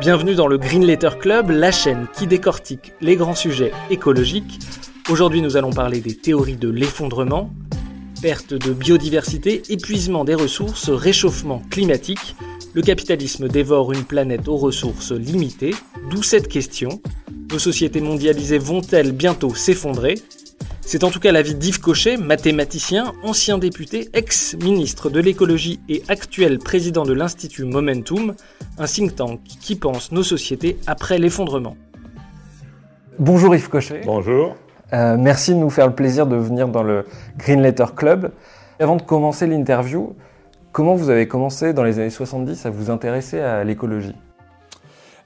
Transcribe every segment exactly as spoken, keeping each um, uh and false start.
Bienvenue dans le Green Letter Club, la chaîne qui décortique les grands sujets écologiques. Aujourd'hui, nous allons parler des théories de l'effondrement, perte de biodiversité, épuisement des ressources, réchauffement climatique. Le capitalisme dévore une planète aux ressources limitées, d'où cette question. Nos sociétés mondialisées vont-elles bientôt s'effondrer ? C'est en tout cas l'avis d'Yves Cochet, mathématicien, ancien député, ex-ministre de l'écologie et actuel président de l'Institut Momentum, un think tank qui pense nos sociétés après l'effondrement. Bonjour Yves Cochet. Bonjour. Euh, merci de nous faire le plaisir de venir dans le Green Letter Club. Avant de commencer l'interview, comment vous avez commencé dans les années soixante-dix à vous intéresser à l'écologie ?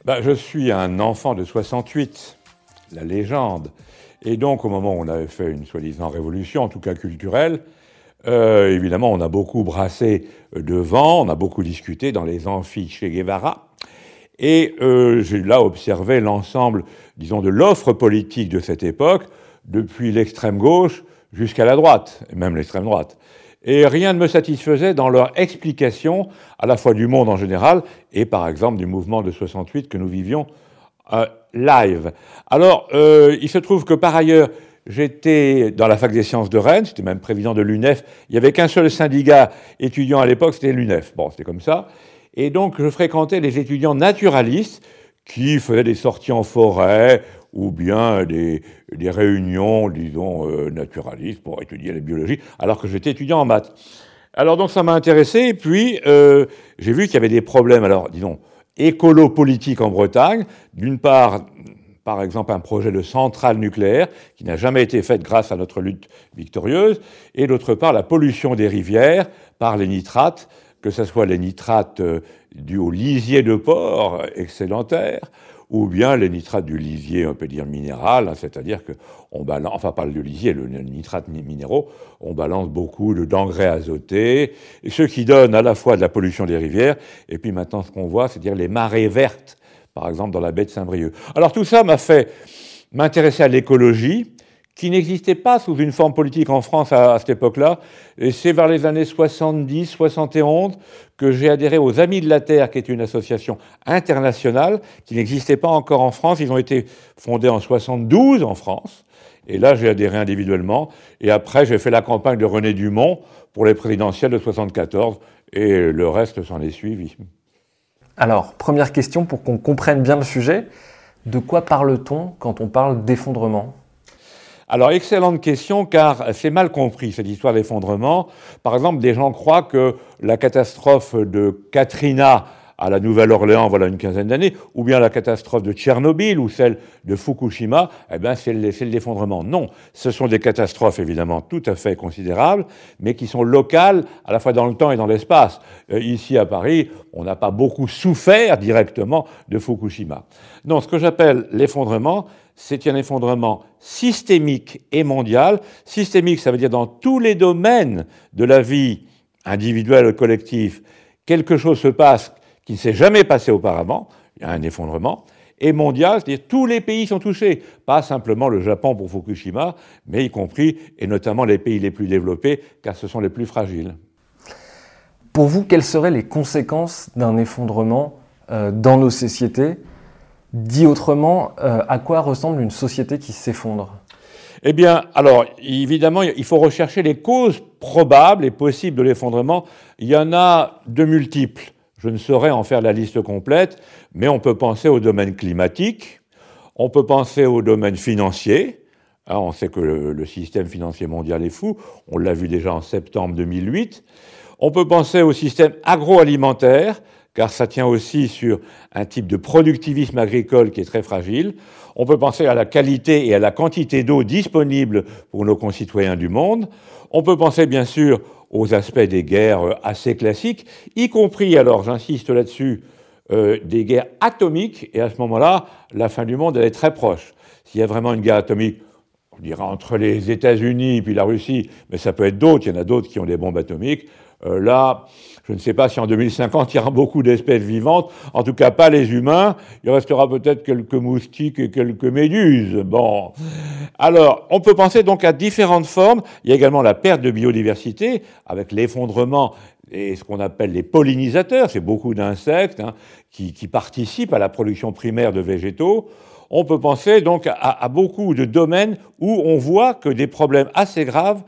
Ben, je suis un enfant de soixante-huit, la légende. Et donc, au moment où on avait fait une soi-disant révolution, en tout cas culturelle, euh, évidemment, on a beaucoup brassé devant, on a beaucoup discuté dans les amphis chez Guevara, et euh, j'ai là observé l'ensemble, disons, de l'offre politique de cette époque, depuis l'extrême gauche jusqu'à la droite, et même l'extrême droite. Et rien ne me satisfaisait dans leur explication, à la fois du monde en général, et par exemple du mouvement de soixante-huit que nous vivions euh, live. Alors, euh, il se trouve que par ailleurs, j'étais dans la fac des sciences de Rennes, j'étais même président de l'U N E F, il n'y avait qu'un seul syndicat étudiant à l'époque, c'était l'U N E F. Bon, c'était comme ça. Et donc, je fréquentais les étudiants naturalistes qui faisaient des sorties en forêt ou bien des, des réunions, disons, euh, naturalistes pour étudier la biologie, alors que j'étais étudiant en maths. Alors, donc, ça m'a intéressé. Et puis, euh, j'ai vu qu'il y avait des problèmes, alors, disons, écolo-politique en Bretagne. D'une part, par exemple, un projet de centrale nucléaire qui n'a jamais été fait grâce à notre lutte victorieuse. Et d'autre part, la pollution des rivières par les nitrates, que ce soit les nitrates dus au lisier de porc excédentaire ou bien les nitrates du lisier, on peut dire minéral, hein, c'est-à-dire qu'on balance, enfin pas le lisier, le nitrate minéraux, on balance beaucoup d'engrais azotés, ce qui donne à la fois de la pollution des rivières, et puis maintenant ce qu'on voit, c'est-à-dire les marées vertes, par exemple dans la baie de Saint-Brieuc. Alors tout ça m'a fait m'intéresser à l'écologie, qui n'existait pas sous une forme politique en France à, à cette époque-là, et c'est vers les années soixante-dix, soixante et onze que j'ai adhéré aux Amis de la Terre, qui est une association internationale qui n'existait pas encore en France. Ils ont été fondés en soixante-douze en France, et là j'ai adhéré individuellement, et après j'ai fait la campagne de René Dumont pour les présidentielles de soixante-quatorze, et le reste s'en est suivi. Alors, première question pour qu'on comprenne bien le sujet, de quoi parle-t-on quand on parle d'effondrement ? Alors, excellente question, car c'est mal compris, cette histoire d'effondrement. Par exemple, des gens croient que la catastrophe de Katrina à la Nouvelle-Orléans, voilà une quinzaine d'années, ou bien la catastrophe de Tchernobyl ou celle de Fukushima, eh bien, c'est l'effondrement. Non, ce sont des catastrophes, évidemment, tout à fait considérables, mais qui sont locales, à la fois dans le temps et dans l'espace. Euh, ici, à Paris, on n'a pas beaucoup souffert directement de Fukushima. Non, ce que j'appelle l'effondrement, c'est un effondrement systémique et mondial. Systémique, ça veut dire dans tous les domaines de la vie individuelle ou collective, quelque chose se passe qui ne s'est jamais passé auparavant, il y a un effondrement, et mondial, c'est-à-dire tous les pays sont touchés, pas simplement le Japon pour Fukushima, mais y compris, et notamment les pays les plus développés, car ce sont les plus fragiles. Pour vous, quelles seraient les conséquences d'un effondrement euh, dans nos sociétés ? Dit autrement, euh, à quoi ressemble une société qui s'effondre ? Eh bien, alors, évidemment, il faut rechercher les causes probables et possibles de l'effondrement. Il y en a de multiples. Je ne saurais en faire la liste complète, mais on peut penser au domaine climatique, on peut penser au domaine financier. Hein, on sait que le, le système financier mondial est fou, on l'a vu déjà en septembre deux mille huit. On peut penser au système agroalimentaire, car ça tient aussi sur un type de productivisme agricole qui est très fragile. On peut penser à la qualité et à la quantité d'eau disponible pour nos concitoyens du monde. On peut penser bien sûr aux aspects des guerres assez classiques, y compris, alors j'insiste là-dessus, euh, des guerres atomiques, et à ce moment-là, la fin du monde, elle est très proche. S'il y a vraiment une guerre atomique, on dira entre les États-Unis et puis la Russie, mais ça peut être d'autres, il y en a d'autres qui ont des bombes atomiques. Euh, là, je ne sais pas si en deux mille cinquante, il y aura beaucoup d'espèces vivantes, en tout cas pas les humains, il restera peut-être quelques moustiques et quelques méduses. Bon, alors, on peut penser donc à différentes formes. Il y a également la perte de biodiversité, avec l'effondrement et ce qu'on appelle les pollinisateurs, c'est beaucoup d'insectes hein, qui, qui participent à la production primaire de végétaux. On peut penser donc à, à beaucoup de domaines où on voit que des problèmes assez graves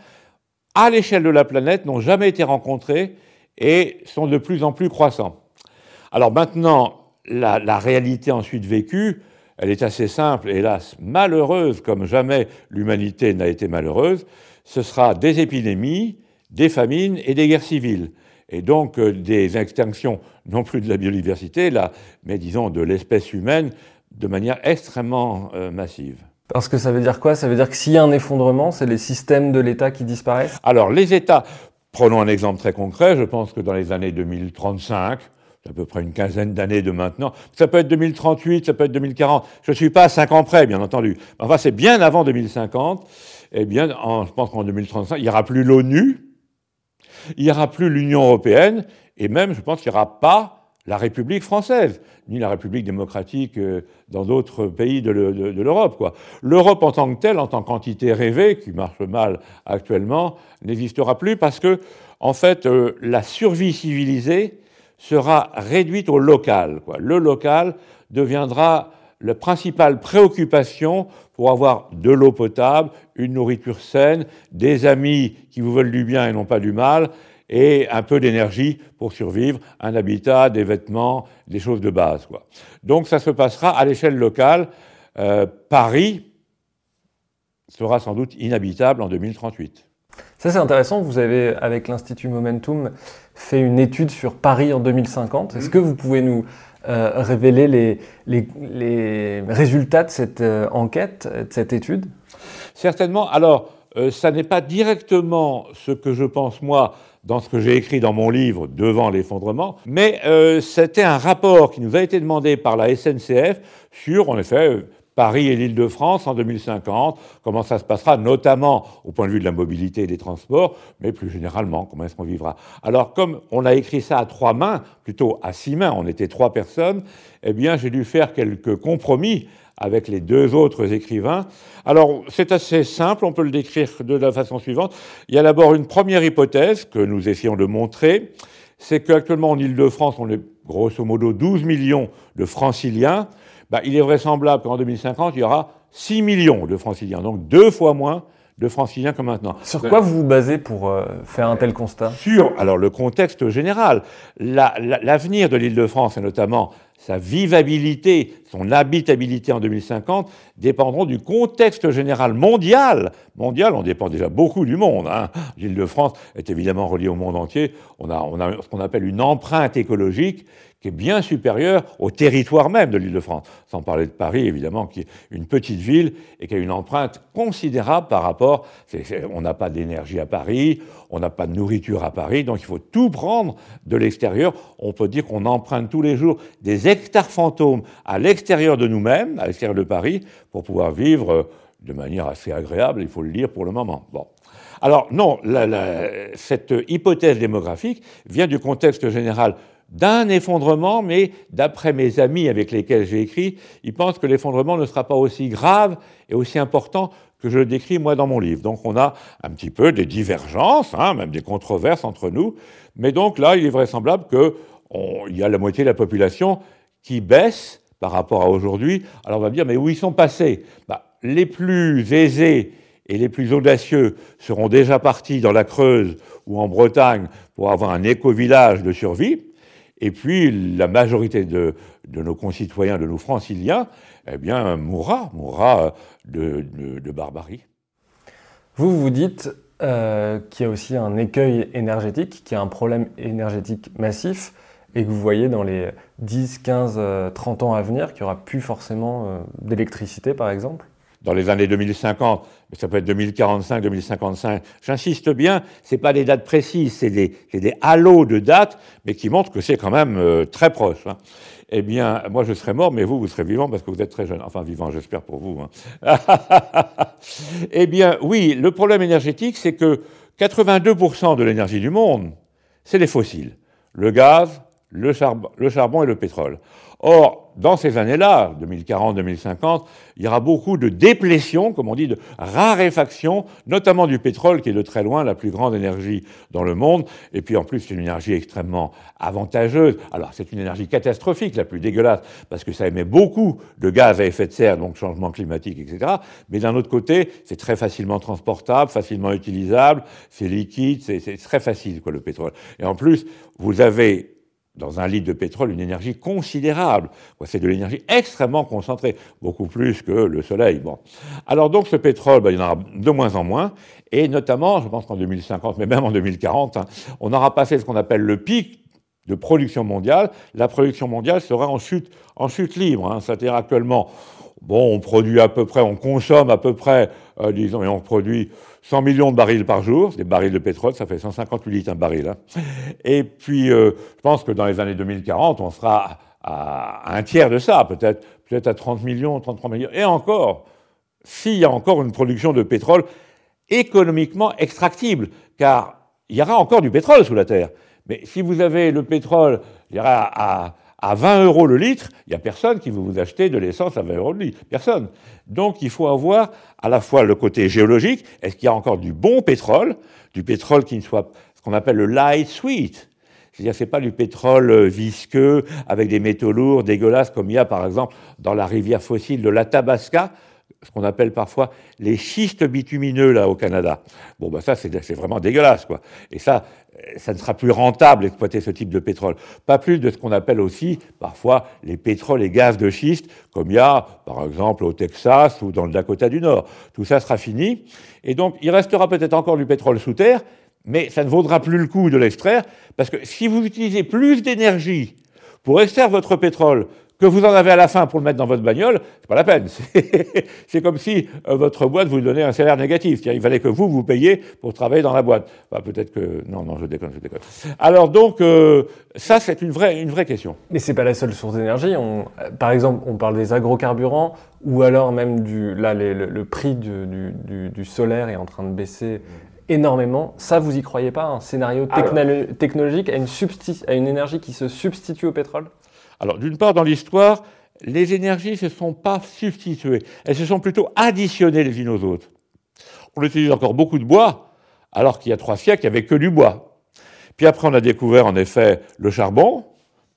à l'échelle de la planète, n'ont jamais été rencontrés et sont de plus en plus croissants. Alors maintenant, la, la réalité ensuite vécue, elle est assez simple, hélas malheureuse, comme jamais l'humanité n'a été malheureuse, ce sera des épidémies, des famines et des guerres civiles. Et donc euh, des extinctions, non plus de la biodiversité, là, mais disons de l'espèce humaine, de manière extrêmement euh, massive. Parce que ça veut dire quoi? Ça veut dire que s'il y a un effondrement, c'est les systèmes de l'État qui disparaissent? Alors, les États, prenons un exemple très concret, je pense que dans les années deux mille trente-cinq, c'est à peu près une quinzaine d'années de maintenant, ça peut être deux mille trente-huit, ça peut être deux mille quarante, je ne suis pas à cinq ans près, bien entendu, enfin, c'est bien avant deux mille cinquante, eh bien, en, je pense qu'en deux mille trente-cinq, il n'y aura plus l'ONU, il n'y aura plus l'Union Européenne, et même, je pense qu'il n'y aura pas la République française, ni la République démocratique dans d'autres pays de l'Europe, quoi. L'Europe en tant que telle, en tant qu'entité rêvée, qui marche mal actuellement, n'existera plus parce que, en fait, euh, la survie civilisée sera réduite au local, quoi. Le local deviendra la principale préoccupation pour avoir de l'eau potable, une nourriture saine, des amis qui vous veulent du bien et non pas du mal, et un peu d'énergie pour survivre, un habitat, des vêtements, des choses de base, quoi. Donc ça se passera à l'échelle locale. Euh, Paris sera sans doute inhabitable en deux mille trente-huit. Ça c'est intéressant, vous avez, avec l'Institut Momentum, fait une étude sur Paris en deux mille cinquante. Mmh. Est-ce que vous pouvez nous euh, révéler les, les, les résultats de cette euh, enquête, de cette étude? Certainement. Alors, euh, ça n'est pas directement ce que je pense, moi, dans ce que j'ai écrit dans mon livre « Devant l'effondrement », mais euh, c'était un rapport qui nous a été demandé par la S N C F sur, en effet, Paris et l'Île-de-France en deux mille cinquante, comment ça se passera, notamment au point de vue de la mobilité et des transports, mais plus généralement, comment est-ce qu'on vivra. Alors, comme on a écrit ça à trois mains, plutôt à six mains, on était trois personnes, eh bien, j'ai dû faire quelques compromis avec les deux autres écrivains. Alors, c'est assez simple, on peut le décrire de la façon suivante. Il y a d'abord une première hypothèse que nous essayons de montrer, c'est qu'actuellement, en Île-de-France, on est grosso modo douze millions de franciliens. Ben, il est vraisemblable qu'en deux mille cinquante, il y aura six millions de franciliens, donc deux fois moins de franciliens que maintenant. Sur quoi vous vous basez pour euh, faire un tel constat? Sur, alors, le contexte général. La, la, l'avenir de l'Île-de-France, et notamment sa vivabilité, son habitabilité en deux mille cinquante, dépendront du contexte général mondial. Mondial, on dépend déjà beaucoup du monde, hein. L'Île-de-France est évidemment reliée au monde entier. On a, on a ce qu'on appelle une empreinte écologique qui est bien supérieure au territoire même de l'Île-de-France. Sans parler de Paris, évidemment, qui est une petite ville et qui a une empreinte considérable par rapport... C'est, c'est, on n'a pas d'énergie à Paris, on n'a pas de nourriture à Paris, donc il faut tout prendre de l'extérieur. On peut dire qu'on emprunte tous les jours des hectares fantômes à l'extérieur de nous-mêmes, à l'extérieur de Paris, pour pouvoir vivre de manière assez agréable, il faut le dire pour le moment. Bon. Alors non, la, la, cette hypothèse démographique vient du contexte général d'un effondrement, mais d'après mes amis avec lesquels j'ai écrit, ils pensent que l'effondrement ne sera pas aussi grave et aussi important que je le décris moi dans mon livre. Donc on a un petit peu des divergences, hein, même des controverses entre nous, mais donc là, il est vraisemblable qu'il y a la moitié de la population qui baisse par rapport à aujourd'hui. Alors on va me dire, mais où ils sont passés? Bah, les plus aisés et les plus audacieux seront déjà partis dans la Creuse ou en Bretagne pour avoir un éco-village de survie. Et puis la majorité de, de nos concitoyens, de nos franciliens, eh bien, mourra, mourra de, de, de barbarie. Vous vous dites euh, qu'il y a aussi un écueil énergétique, qu'il y a un problème énergétique massif. et que vous voyez dans les dix, quinze, trente ans à venir qu'il n'y aura plus forcément d'électricité, par exemple? Dans les années deux mille cinquante, mais ça peut être deux mille quarante-cinq, deux mille cinquante-cinq. J'insiste bien, ce n'est pas des dates précises, c'est des, des halos de dates, mais qui montrent que c'est quand même euh, très proche. Hein. Eh bien, moi, je serai mort, mais vous, vous serez vivant parce que vous êtes très jeune. Enfin, vivant, j'espère pour vous. Hein. Eh bien, oui, le problème énergétique, c'est que quatre-vingt-deux pour cent de l'énergie du monde, c'est les fossiles. Le gaz, le charbon, le charbon et le pétrole. Or, dans ces années-là, deux mille quarante, deux mille cinquante, il y aura beaucoup de déplétion, comme on dit, de raréfaction, notamment du pétrole, qui est de très loin la plus grande énergie dans le monde. Et puis, en plus, c'est une énergie extrêmement avantageuse. Alors, c'est une énergie catastrophique, la plus dégueulasse, parce que ça émet beaucoup de gaz à effet de serre, donc changement climatique, et cetera. Mais d'un autre côté, c'est très facilement transportable, facilement utilisable, c'est liquide, c'est très facile, quoi, le pétrole. Et en plus, vous avez dans un litre de pétrole, une énergie considérable. C'est de l'énergie extrêmement concentrée, beaucoup plus que le soleil. Bon. Alors donc, ce pétrole, ben, il y en aura de moins en moins, et notamment, je pense qu'en deux mille cinquante, mais même en deux mille quarante, hein, on aura passé ce qu'on appelle le pic de production mondiale. La production mondiale sera en chute, en chute libre. Hein. C'est-à-dire actuellement, bon, on produit à peu près, on consomme à peu près, euh, disons, et on produit cent millions de barils par jour, des barils de pétrole, ça fait cent cinquante-huit litres un baril. Hein. Et puis, euh, je pense que dans les années deux mille quarante, on sera à un tiers de ça, peut-être peut-être à trente millions, trente-trois millions. Et encore, s'il y a encore une production de pétrole économiquement extractible, car il y aura encore du pétrole sous la terre. Mais si vous avez le pétrole, il y aura à... à vingt euros le litre, il n'y a personne qui veut vous acheter de l'essence à vingt euros le litre. Personne. Donc, il faut avoir à la fois le côté géologique. Est-ce qu'il y a encore du bon pétrole, du pétrole qui ne soit ce qu'on appelle le light sweet? C'est-à-dire, c'est pas du pétrole visqueux avec des métaux lourds, dégueulasses, comme il y a, par exemple, dans la rivière fossile de l'Atabasca, ce qu'on appelle parfois les schistes bitumineux, là, au Canada. Bon, ben ça, c'est vraiment dégueulasse, quoi. Et ça, ça ne sera plus rentable d'exploiter ce type de pétrole. Pas plus de ce qu'on appelle aussi, parfois, les pétroles et gaz de schiste, comme il y a, par exemple, au Texas ou dans le Dakota du Nord. Tout ça sera fini. Et donc, il restera peut-être encore du pétrole sous terre, mais ça ne vaudra plus le coup de l'extraire, parce que si vous utilisez plus d'énergie pour extraire votre pétrole que vous en avez à la fin pour le mettre dans votre bagnole, c'est pas la peine. C'est comme si euh, votre boîte vous donnait un salaire négatif. Il fallait que vous, vous payiez pour travailler dans la boîte. Enfin, peut-être que... Non, non, je déconne, je déconne. Alors donc, euh, ça, c'est une vraie, une vraie question. Mais c'est pas la seule source d'énergie. On... Par exemple, on parle des agrocarburants, ou alors même du... Là, les, le, le prix du, du, du solaire est en train de baisser énormément. Ça, vous y croyez pas, un scénario technolo... alors... technologique à une, substi... à une énergie qui se substitue au pétrole? Alors, d'une part, dans l'histoire, les énergies ne se sont pas substituées. Elles se sont plutôt additionnées les unes aux autres. On utilise encore beaucoup de bois, alors qu'il y a trois siècles, il n'y avait que du bois. Puis après, on a découvert, en effet, le charbon,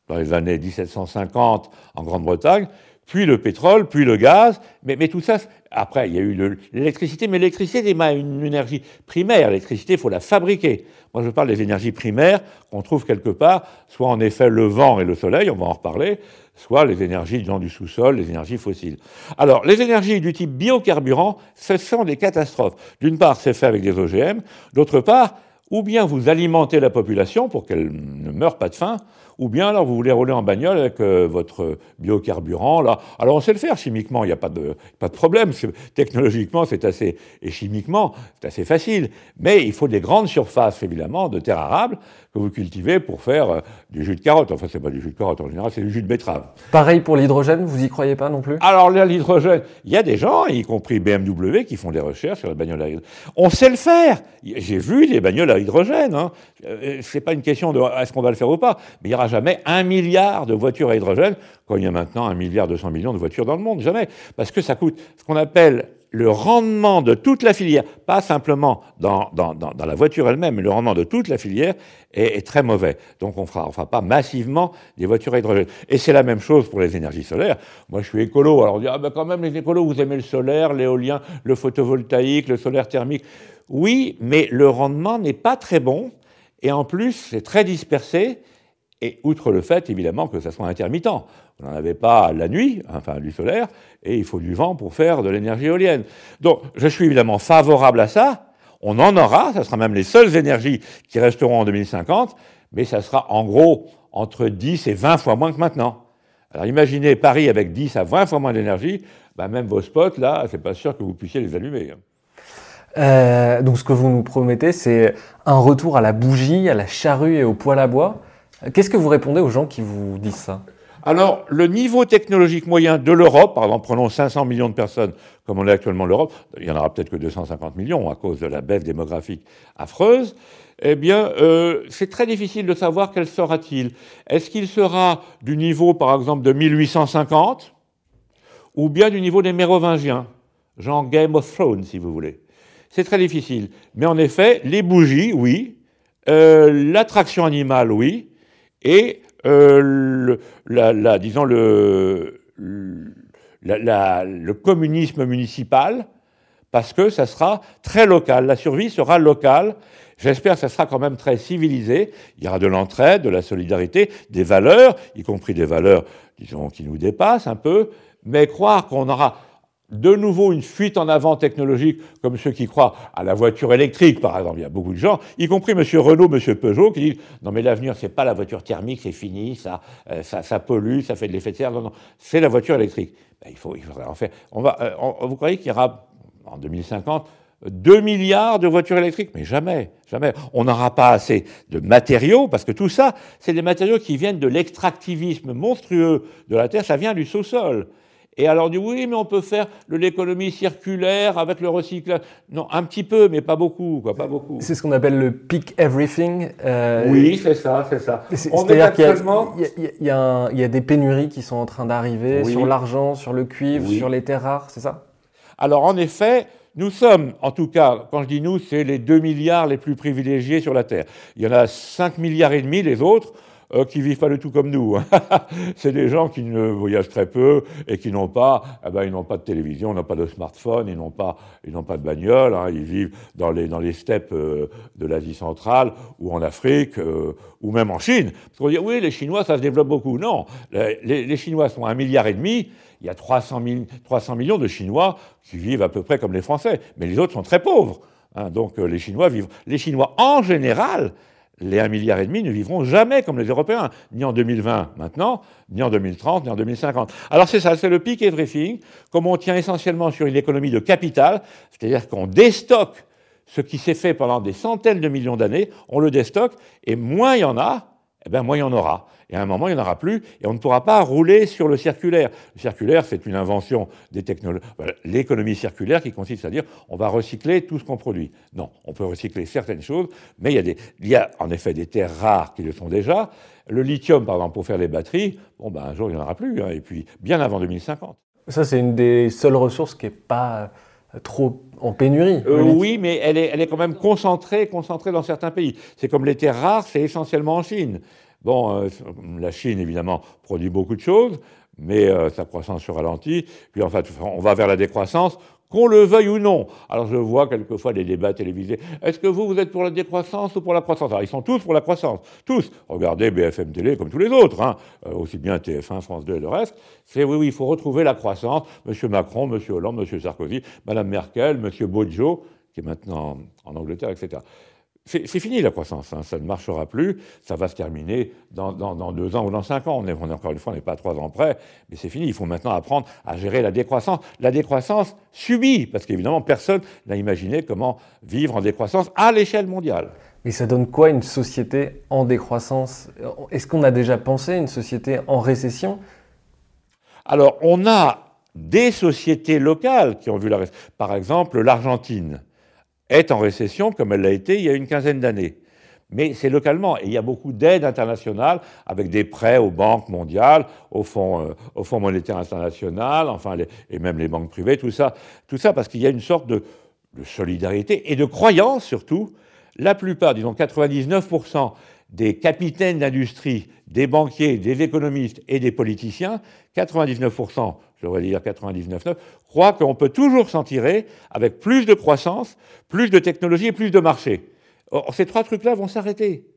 dans les années mille sept cent cinquante, en Grande-Bretagne, puis le pétrole, puis le gaz, mais, mais tout ça... Après, il y a eu l'électricité, mais l'électricité émet une énergie primaire. L'électricité, il faut la fabriquer. Moi, je parle des énergies primaires qu'on trouve quelque part, soit en effet le vent et le soleil, on va en reparler, soit les énergies disons, du sous-sol, les énergies fossiles. Alors, les énergies du type biocarburant, ce sont des catastrophes. D'une part, c'est fait avec des O G M. D'autre part, ou bien vous alimentez la population pour qu'elle ne meure pas de faim, ou bien alors vous voulez rouler en bagnole avec euh, votre biocarburant. Là. Alors on sait le faire chimiquement, il n'y a pas de, pas de problème. Technologiquement, c'est assez, et chimiquement, c'est assez facile. Mais il faut des grandes surfaces, évidemment, de terres arables que vous cultivez pour faire euh, du jus de carotte. Enfin, c'est pas du jus de carotte en général, c'est du jus de betterave. Pareil pour l'hydrogène, vous n'y croyez pas non plus? Alors là, l'hydrogène, il y a des gens, y compris B M W, qui font des recherches sur la bagnole à hydrogène. On sait le faire. J'ai vu des bagnoles à hydrogène. Hein. C'est pas une question de est-ce qu'on va le faire ou pas, mais il n'y aura jamais un milliard de voitures à hydrogène, quand il y a maintenant un milliard deux cents millions de voitures dans le monde, jamais, parce que ça coûte ce qu'on appelle le rendement de toute la filière, pas simplement dans, dans, dans, dans la voiture elle-même, mais le rendement de toute la filière est, est très mauvais. Donc on fera, on fera pas massivement des voitures à hydrogène. Et c'est la même chose pour les énergies solaires. Moi, je suis écolo, alors on dit « Ah ben quand même, les écolos, vous aimez le solaire, l'éolien, le photovoltaïque, le solaire thermique ». Oui, mais le rendement n'est pas très bon, et en plus, c'est très dispersé, et outre le fait, évidemment, que ça soit intermittent. Vous n'en avez pas la nuit, enfin du solaire, et il faut du vent pour faire de l'énergie éolienne. Donc, je suis évidemment favorable à ça. On en aura, ça sera même les seules énergies qui resteront en deux mille cinquante, mais ça sera en gros entre dix et vingt fois moins que maintenant. Alors imaginez Paris avec dix à vingt fois moins d'énergie, bah même vos spots, là, c'est pas sûr que vous puissiez les allumer. Euh, donc ce que vous nous promettez, c'est un retour à la bougie, à la charrue et au poêle à bois. Qu'est-ce que vous répondez aux gens qui vous disent ça? Alors, le niveau technologique moyen de l'Europe, par exemple, prenons cinq cents millions de personnes, comme on est actuellement l'Europe, il n'y en aura peut-être que deux cent cinquante millions à cause de la baisse démographique affreuse, eh bien, euh, c'est très difficile de savoir quel sera-t-il. Est-ce qu'il sera du niveau, par exemple, de mille huit cent cinquante, ou bien du niveau des Mérovingiens, genre Game of Thrones, si vous voulez? C'est très difficile. Mais en effet, les bougies, oui, euh, l'attraction animale, oui, et... Euh, le, la, la, disons le, le, la, la, le communisme municipal, parce que ça sera très local. La survie sera locale. J'espère que ça sera quand même très civilisé. Il y aura de l'entraide, de la solidarité, des valeurs, y compris des valeurs, disons, qui nous dépassent un peu. Mais croire qu'on aura de nouveau une fuite en avant technologique, comme ceux qui croient à la voiture électrique, par exemple. Il y a beaucoup de gens, y compris M. Renault, M. Peugeot, qui disent « Non, mais l'avenir, c'est pas la voiture thermique, c'est fini, ça, ça, ça pollue, ça fait de l'effet de serre. Non, non, c'est la voiture électrique. Ben, » Il faut, il faudrait en faire. On va, euh, on, vous croyez qu'il y aura, en deux mille cinquante, deux milliards de voitures électriques? Mais jamais, jamais. On n'aura pas assez de matériaux, parce que tout ça, c'est des matériaux qui viennent de l'extractivisme monstrueux de la Terre, ça vient du sous-sol. Et alors on dit, oui, mais on peut faire de l'économie circulaire avec le recyclage. Non, un petit peu, mais pas beaucoup, quoi, pas beaucoup. C'est ce qu'on appelle le « peak everything euh... ». Oui, c'est ça, c'est ça. C'est-à-dire actuellement... qu'il y a, il y, a, il y, a un, il y a des pénuries qui sont en train d'arriver, oui, sur l'argent, sur le cuivre, oui, sur les terres rares, c'est ça? Alors en effet, nous sommes, en tout cas, quand je dis nous, c'est les deux milliards les plus privilégiés sur la Terre. Il y en a cinq milliards et demi, les autres, Euh, qui vivent pas du tout comme nous. C'est des gens qui ne voyagent très peu et qui n'ont pas, eh ben, ils n'ont pas de télévision, ils n'ont pas de smartphone, ils n'ont pas, ils n'ont pas de bagnole. Hein, ils vivent dans les dans les steppes euh, de l'Asie centrale ou en Afrique euh, ou même en Chine. Parce qu'on dit oui, les Chinois ça se développe beaucoup. Non, les, les Chinois sont un milliard et demi. Il y a trois cents millions de Chinois qui vivent à peu près comme les Français, mais les autres sont très pauvres. Hein, donc euh, les Chinois vivent. Les Chinois en général. Les un milliard et demi ne vivront jamais comme les Européens, ni en deux mille vingt maintenant, ni en deux mille trente, ni en deux mille cinquante. Alors c'est ça, c'est le peak everything, comme on tient essentiellement sur une économie de capital, c'est-à-dire qu'on déstocke ce qui s'est fait pendant des centaines de millions d'années, on le déstocke, et moins il y en a, eh bien moins il y en aura. Et à un moment, il n'y en aura plus, et on ne pourra pas rouler sur le circulaire. Le circulaire, c'est une invention des technologies. L'économie circulaire qui consiste à dire on va recycler tout ce qu'on produit. Non, on peut recycler certaines choses, mais il y a, des... il y a en effet des terres rares qui le sont déjà. Le lithium, par exemple, pour faire les batteries, bon, ben, un jour, il n'y en aura plus, hein, et puis bien avant deux mille cinquante. Ça, c'est une des seules ressources qui n'est pas trop en pénurie. Euh, oui, mais elle est, elle est quand même concentrée, concentrée dans certains pays. C'est comme les terres rares, c'est essentiellement en Chine. Bon, euh, la Chine, évidemment, produit beaucoup de choses, mais euh, sa croissance se ralentit. Puis, en fait, on va vers la décroissance, qu'on le veuille ou non. Alors, je vois quelquefois des débats télévisés. Est-ce que vous, vous êtes pour la décroissance ou pour la croissance? Alors, ils sont tous pour la croissance. Tous. Regardez B F M Télé comme tous les autres, hein, euh, aussi bien T F un, France deux et le reste. C'est oui, oui, il faut retrouver la croissance. Monsieur Macron, monsieur Hollande, monsieur Sarkozy, madame Merkel, monsieur Bojo, qui est maintenant en Angleterre, et cetera C'est fini la croissance, hein. Ça ne marchera plus, ça va se terminer dans, dans, dans deux ans ou dans cinq ans. On est, on est encore une fois, on n'est pas à trois ans près, mais c'est fini. Il faut maintenant apprendre à gérer la décroissance. La décroissance subie, parce qu'évidemment, personne n'a imaginé comment vivre en décroissance à l'échelle mondiale. Mais ça donne quoi une société en décroissance? Est-ce qu'on a déjà pensé une société en récession? Alors, on a des sociétés locales qui ont vu la récession. Par exemple, l'Argentine est en récession, comme elle l'a été il y a une quinzaine d'années. Mais c'est localement. Et il y a beaucoup d'aides internationales, avec des prêts aux banques mondiales, au Fonds, euh, au Fonds monétaire international, enfin, les, et même les banques privées, tout ça. Tout ça parce qu'il y a une sorte de, de solidarité et de croyance, surtout. La plupart, disons quatre-vingt-dix-neuf pour cent des capitaines d'industrie, des banquiers, des économistes et des politiciens, quatre-vingt-dix-neuf pour cent, je devrais dire quatre-vingt-dix-neuf virgule neuf pour cent, croient qu'on peut toujours s'en tirer avec plus de croissance, plus de technologie et plus de marché. Or, ces trois trucs-là vont s'arrêter.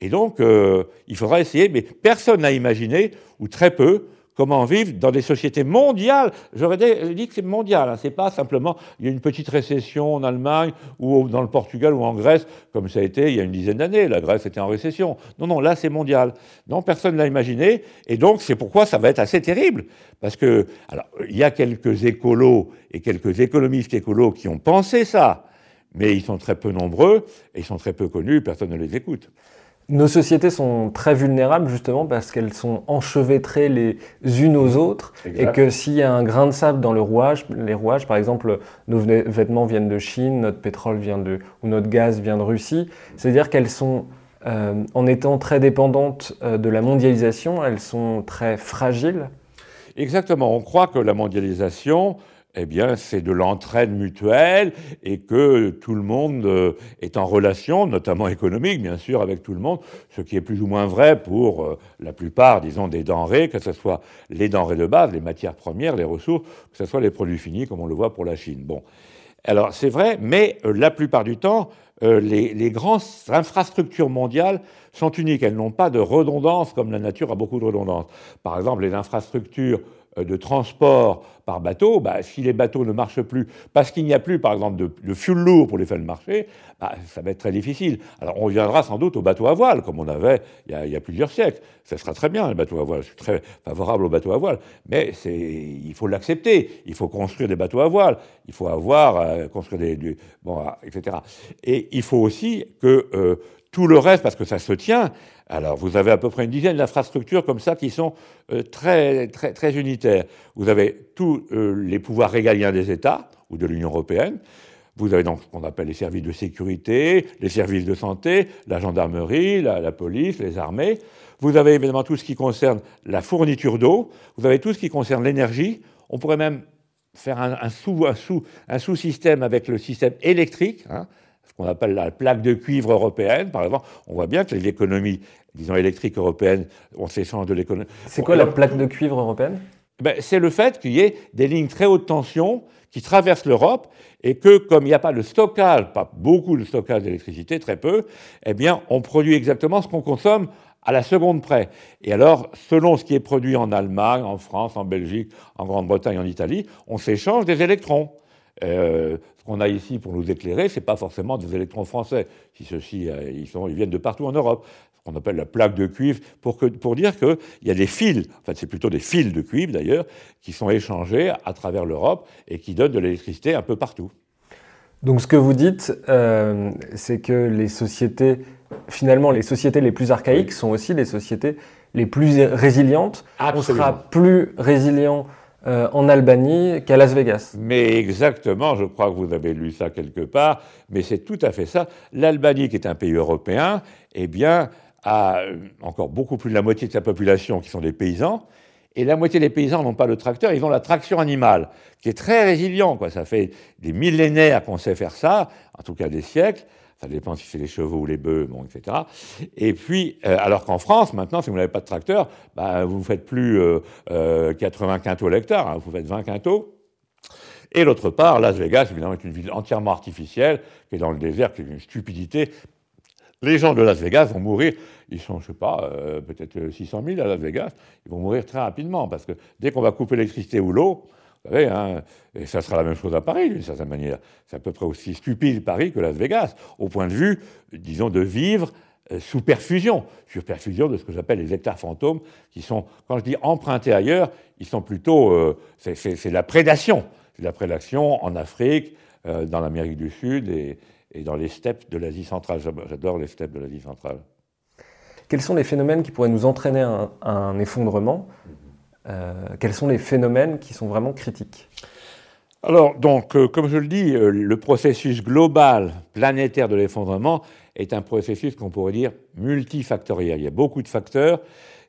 Et donc, euh, il faudra essayer, mais personne n'a imaginé, ou très peu, comment vivre dans des sociétés mondiales. J'aurais dit que c'est mondial, hein, c'est pas simplement il y a une petite récession en Allemagne ou dans le Portugal ou en Grèce, comme ça a été il y a une dizaine d'années, la Grèce était en récession. Non, non, là c'est mondial. Non, personne ne l'a imaginé, et donc c'est pourquoi ça va être assez terrible, parce que, alors, il y a quelques écolos et quelques économistes écolos qui ont pensé ça, mais ils sont très peu nombreux, et ils sont très peu connus, personne ne les écoute. Nos sociétés sont très vulnérables justement parce qu'elles sont enchevêtrées les unes aux autres. Exact. Et que s'il y a un grain de sable dans le rouage, les rouages, par exemple, nos vêtements viennent de Chine, notre pétrole vient de... ou notre gaz vient de Russie, c'est-à-dire qu'elles sont, euh, en étant très dépendantes euh, de la mondialisation, elles sont très fragiles. Exactement. On croit que la mondialisation... Eh bien, c'est de l'entraide mutuelle et que tout le monde est en relation, notamment économique, bien sûr, avec tout le monde, ce qui est plus ou moins vrai pour la plupart, disons, des denrées, que ce soit les denrées de base, les matières premières, les ressources, que ce soit les produits finis, comme on le voit pour la Chine. Bon. Alors, c'est vrai, mais la plupart du temps, Euh, les, les grandes infrastructures mondiales sont uniques. Elles n'ont pas de redondance, comme la nature a beaucoup de redondance. Par exemple, les infrastructures de transport par bateau, bah, si les bateaux ne marchent plus, parce qu'il n'y a plus, par exemple, de, de fuel lourd pour les faire marcher, bah, ça va être très difficile. Alors, on reviendra sans doute aux bateaux à voile, comme on avait il y a, il y a plusieurs siècles. Ça sera très bien, les bateaux à voile. Je suis très favorable aux bateaux à voile. Mais c'est, il faut l'accepter. Il faut construire des bateaux à voile. Il faut avoir... Euh, construire des... Du, bon, et cetera. Et il faut aussi que euh, tout le reste, parce que ça se tient, alors vous avez à peu près une dizaine d'infrastructures comme ça qui sont euh, très, très, très unitaires. Vous avez tous euh, les pouvoirs régaliens des États ou de l'Union européenne. Vous avez donc ce qu'on appelle les services de sécurité, les services de santé, la gendarmerie, la, la police, les armées. Vous avez évidemment tout ce qui concerne la fourniture d'eau. Vous avez tout ce qui concerne l'énergie. On pourrait même faire un, un sous, un sous, un sous-système avec le système électrique, hein, ce qu'on appelle la plaque de cuivre européenne, par exemple. On voit bien que les économies, disons, électriques européennes, on s'échange de l'économie... C'est quoi on... la plaque de cuivre européenne ? Ben, c'est le fait qu'il y ait des lignes très haute tension qui traversent l'Europe et que, comme il n'y a pas de stockage, pas beaucoup de stockage d'électricité, très peu, eh bien, on produit exactement ce qu'on consomme à la seconde près. Et alors, selon ce qui est produit en Allemagne, en France, en Belgique, en Grande-Bretagne, en Italie, on s'échange des électrons. Euh, ce qu'on a ici pour nous éclairer, ce n'est pas forcément des électrons français. Si ceux-ci, euh, ils, sont, ils viennent de partout en Europe. Ce qu'on appelle la plaque de cuivre, pour, que, pour dire qu'il y a des fils, en fait c'est plutôt des fils de cuivre d'ailleurs, qui sont échangés à travers l'Europe et qui donnent de l'électricité un peu partout. Donc ce que vous dites, euh, c'est que les sociétés... Finalement, les sociétés les plus archaïques sont aussi les sociétés les plus résilientes. Absolument. On sera plus résilient euh, en Albanie qu'à Las Vegas. Mais exactement, je crois que vous avez lu ça quelque part, mais c'est tout à fait ça. L'Albanie, qui est un pays européen, eh bien, a encore beaucoup plus de la moitié de sa population qui sont des paysans. Et la moitié des paysans n'ont pas le tracteur, ils ont la traction animale, qui est très résilient, quoi. Ça fait des millénaires qu'on sait faire ça, en tout cas des siècles. Ça dépend si c'est les chevaux ou les bœufs, bon, et cetera. Et puis, euh, alors qu'en France, maintenant, si vous n'avez pas de tracteur, bah, vous ne faites plus euh, euh, quatre-vingts quintaux l'hectare, hein, vous faites vingt quintaux. Et l'autre part, Las Vegas, évidemment, est une ville entièrement artificielle, qui est dans le désert, qui est une stupidité. Les gens de Las Vegas vont mourir, ils sont, je sais pas, euh, peut-être six cent mille à Las Vegas, ils vont mourir très rapidement, parce que dès qu'on va couper l'électricité ou l'eau, vous savez, hein, et ça sera la même chose à Paris, d'une certaine manière. C'est à peu près aussi stupide Paris que Las Vegas, au point de vue, disons, de vivre euh, sous perfusion, sous perfusion de ce que j'appelle les États fantômes, qui sont, quand je dis empruntés ailleurs, ils sont plutôt... Euh, c'est, c'est, c'est la prédation, c'est la prédation en Afrique, euh, dans l'Amérique du Sud et, et dans les steppes de l'Asie centrale. J'adore les steppes de l'Asie centrale. Quels sont les phénomènes qui pourraient nous entraîner à un, à un effondrement ? Euh, quels sont les phénomènes qui sont vraiment critiques? Alors, donc, euh, comme je le dis, euh, le processus global, planétaire de l'effondrement est un processus qu'on pourrait dire multifactoriel. Il y a beaucoup de facteurs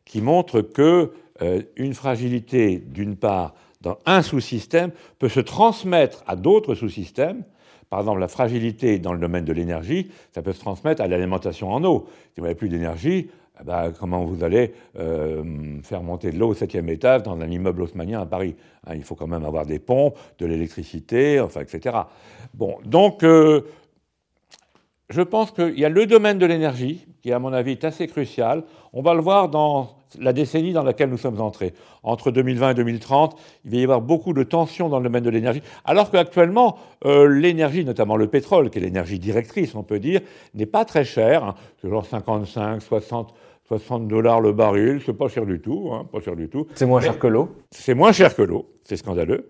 qui montrent que euh, une fragilité, d'une part, dans un sous-système, peut se transmettre à d'autres sous-systèmes. Par exemple, la fragilité dans le domaine de l'énergie, ça peut se transmettre à l'alimentation en eau. Si vous n'avez plus d'énergie, ben, comment vous allez euh, faire monter de l'eau au septième étage dans un immeuble haussmannien à Paris, hein, il faut quand même avoir des pompes, de l'électricité, enfin, et cetera. Bon, donc, euh, je pense qu'il y a le domaine de l'énergie, qui à mon avis est assez crucial. On va le voir dans la décennie dans laquelle nous sommes entrés. Entre deux mille vingt et deux mille trente, il va y avoir beaucoup de tensions dans le domaine de l'énergie, alors qu'actuellement, euh, l'énergie, notamment le pétrole, qui est l'énergie directrice, on peut dire, n'est pas très chère, hein, c'est genre cinquante-cinq, soixante, soixante dollars le baril, c'est pas cher du tout, hein, pas cher du tout. C'est moins Mais cher que l'eau. C'est moins cher que l'eau, c'est scandaleux.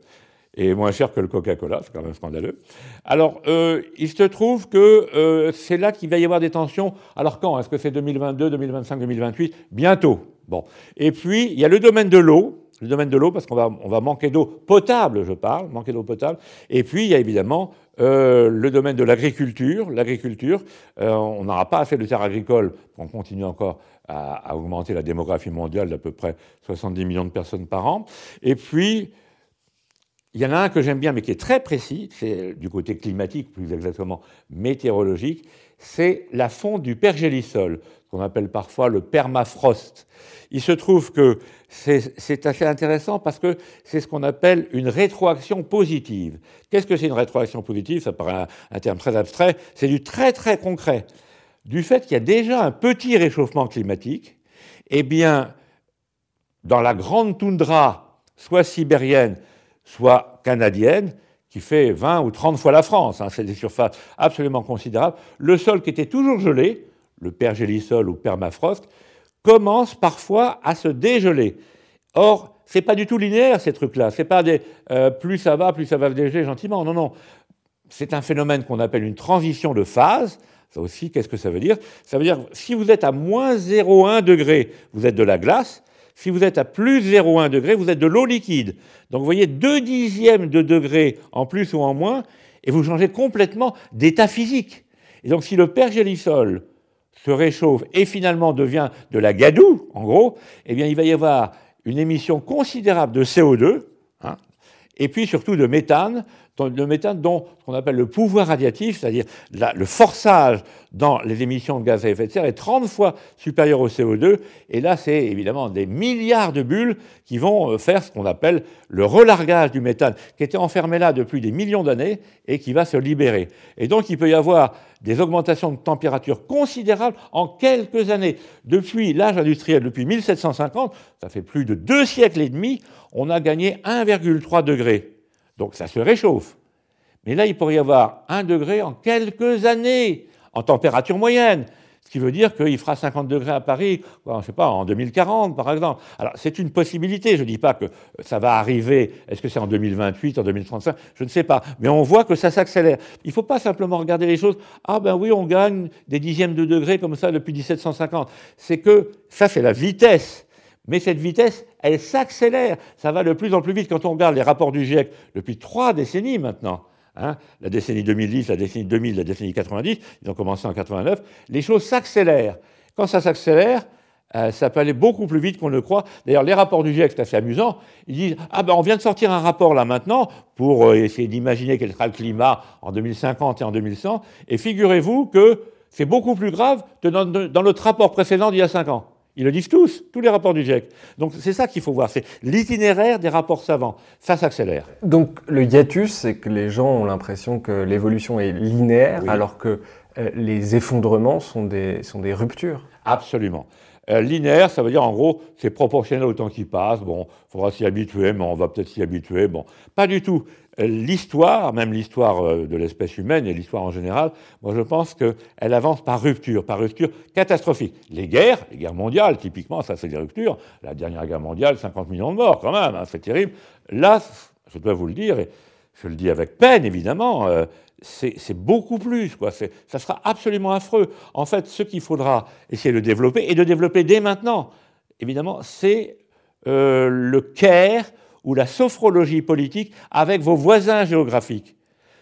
Et moins cher que le Coca-Cola, c'est quand même scandaleux. Alors, euh, il se trouve que euh, c'est là qu'il va y avoir des tensions. Alors quand? Est-ce que c'est deux mille vingt-deux, deux mille vingt-cinq, deux mille vingt-huit? Bientôt. Bon. Et puis, il y a le domaine de l'eau. Le domaine de l'eau, parce qu'on va, on va manquer d'eau potable, je parle, manquer d'eau potable. Et puis, il y a évidemment euh, le domaine de l'agriculture. L'agriculture, euh, on n'aura pas assez de terres agricoles. On continue encore à, à augmenter la démographie mondiale d'à peu près soixante-dix millions de personnes par an. Et puis... il y en a un que j'aime bien, mais qui est très précis, c'est du côté climatique, plus exactement météorologique, c'est la fonte du pergélisol, qu'on appelle parfois le permafrost. Il se trouve que c'est assez intéressant parce que c'est ce qu'on appelle une rétroaction positive. Qu'est-ce que c'est une rétroaction positive? Ça paraît un, un terme très abstrait. C'est du très très concret. Du fait qu'il y a déjà un petit réchauffement climatique, eh bien, dans la grande toundra, soit sibérienne, soit canadienne, qui fait vingt ou trente fois la France, hein, c'est des surfaces absolument considérables, le sol qui était toujours gelé, le pergélisol ou permafrost, commence parfois à se dégeler. Or, c'est pas du tout linéaire, ces trucs-là. C'est pas des euh, plus ça va, plus ça va se dégeler gentiment. Non, non. C'est un phénomène qu'on appelle une transition de phase. Ça aussi, qu'est-ce que ça veut dire? Ça veut dire que si vous êtes à moins zéro virgule un degré, vous êtes de la glace. Si vous êtes à plus zéro virgule un degré, vous êtes de l'eau liquide. Donc vous voyez deux dixièmes de degré en plus ou en moins, et vous changez complètement d'état physique. Et donc si le pergélisol se réchauffe et finalement devient de la gadoue, en gros, eh bien il va y avoir une émission considérable de C O deux, hein, et puis surtout de méthane, le méthane dont on appelle le pouvoir radiatif, c'est-à-dire le forçage dans les émissions de gaz à effet de serre, est trente fois supérieur au C O deux. Et là, c'est évidemment des milliards de bulles qui vont faire ce qu'on appelle le relargage du méthane, qui était enfermé là depuis des millions d'années et qui va se libérer. Et donc, il peut y avoir des augmentations de température considérables en quelques années. Depuis l'âge industriel, depuis mille sept cent cinquante, ça fait plus de deux siècles et demi, on a gagné un virgule trois degré. Donc ça se réchauffe. Mais là, il pourrait y avoir un degré en quelques années, en température moyenne. Ce qui veut dire qu'il fera cinquante degrés à Paris, je ne sais pas, en deux mille quarante, par exemple. Alors, c'est une possibilité. Je ne dis pas que ça va arriver. Est-ce que c'est en deux mille vingt-huit, en deux mille trente-cinq? Je ne sais pas. Mais on voit que ça s'accélère. Il ne faut pas simplement regarder les choses. Ah ben oui, on gagne des dixièmes de degrés comme ça depuis mille sept cent cinquante. C'est que ça, c'est la vitesse. Mais cette vitesse, elle s'accélère. Ça va de plus en plus vite. Quand on regarde les rapports du GIEC depuis trois décennies maintenant, hein, la décennie deux mille dix, la décennie deux mille, la décennie quatre-vingt-dix, ils ont commencé en quatre-vingt-neuf, les choses s'accélèrent. Quand ça s'accélère, euh, ça peut aller beaucoup plus vite qu'on ne le croit. D'ailleurs, les rapports du GIEC, c'est assez amusant. Ils disent « Ah ben, on vient de sortir un rapport là maintenant pour euh, essayer d'imaginer quel sera le climat en deux mille cinquante et en deux mille cent. Et figurez-vous que c'est beaucoup plus grave que dans, dans notre rapport précédent d'il y a cinq ans. » Ils le disent tous, tous les rapports du GIEC. Donc c'est ça qu'il faut voir, c'est l'itinéraire des rapports savants. Ça s'accélère. Donc le hiatus, c'est que les gens ont l'impression que l'évolution est linéaire, oui, alors que euh, les effondrements sont des, sont des ruptures. Absolument. Euh, linéaire, ça veut dire en gros, c'est proportionnel au temps qui passe. Bon, il faudra s'y habituer, mais on va peut-être s'y habituer. Bon, pas du tout. L'histoire, même l'histoire de l'espèce humaine et l'histoire en général, moi je pense qu'elle avance par rupture, par rupture catastrophique. Les guerres, les guerres mondiales, typiquement, ça c'est des ruptures. La dernière guerre mondiale, cinquante millions de morts quand même, hein, c'est terrible. Là, je dois vous le dire, et je le dis avec peine évidemment, euh, c'est beaucoup plus, quoi. Ça sera absolument affreux. En fait, ce qu'il faudra essayer de développer, et de développer dès maintenant, évidemment, c'est euh, le care, ou la sophrologie politique avec vos voisins géographiques.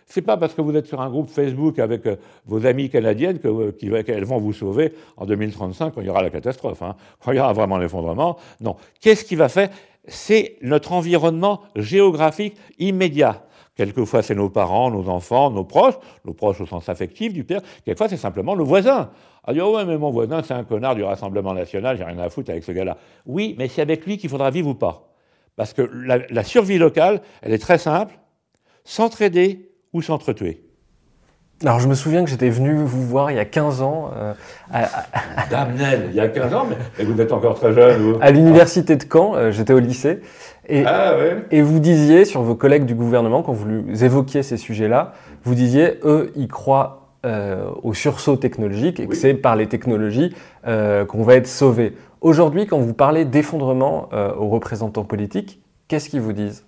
C'est pas parce que vous êtes sur un groupe Facebook avec vos amies canadiennes qu'elles vont vous sauver en deux mille trente-cinq quand il y aura la catastrophe, hein, quand il y aura vraiment l'effondrement. Non. Qu'est-ce qui va faire? C'est notre environnement géographique immédiat. Quelquefois, c'est nos parents, nos enfants, nos proches, nos proches au sens affectif du père. Quelquefois, c'est simplement le voisin. Ah, dire, ouais, mais mon voisin, c'est un connard du Rassemblement national, j'ai rien à foutre avec ce gars-là. Oui, mais c'est avec lui qu'il faudra vivre ou pas. Parce que la, la survie locale, elle est très simple, s'entraider ou s'entretuer. Alors, je me souviens que j'étais venu vous voir il y a quinze ans. Euh, à, à, Damnel, il y a quinze ans, mais vous êtes encore très jeune. Vous. À l'université de Caen, euh, j'étais au lycée. Et, ah, ouais. Et vous disiez, sur vos collègues du gouvernement, quand vous évoquiez ces sujets-là, vous disiez, eux, ils croient euh, au sursaut technologique et oui. que c'est par les technologies euh, qu'on va être sauvés. Aujourd'hui, quand vous parlez d'effondrement euh, aux représentants politiques, qu'est-ce qu'ils vous disent ?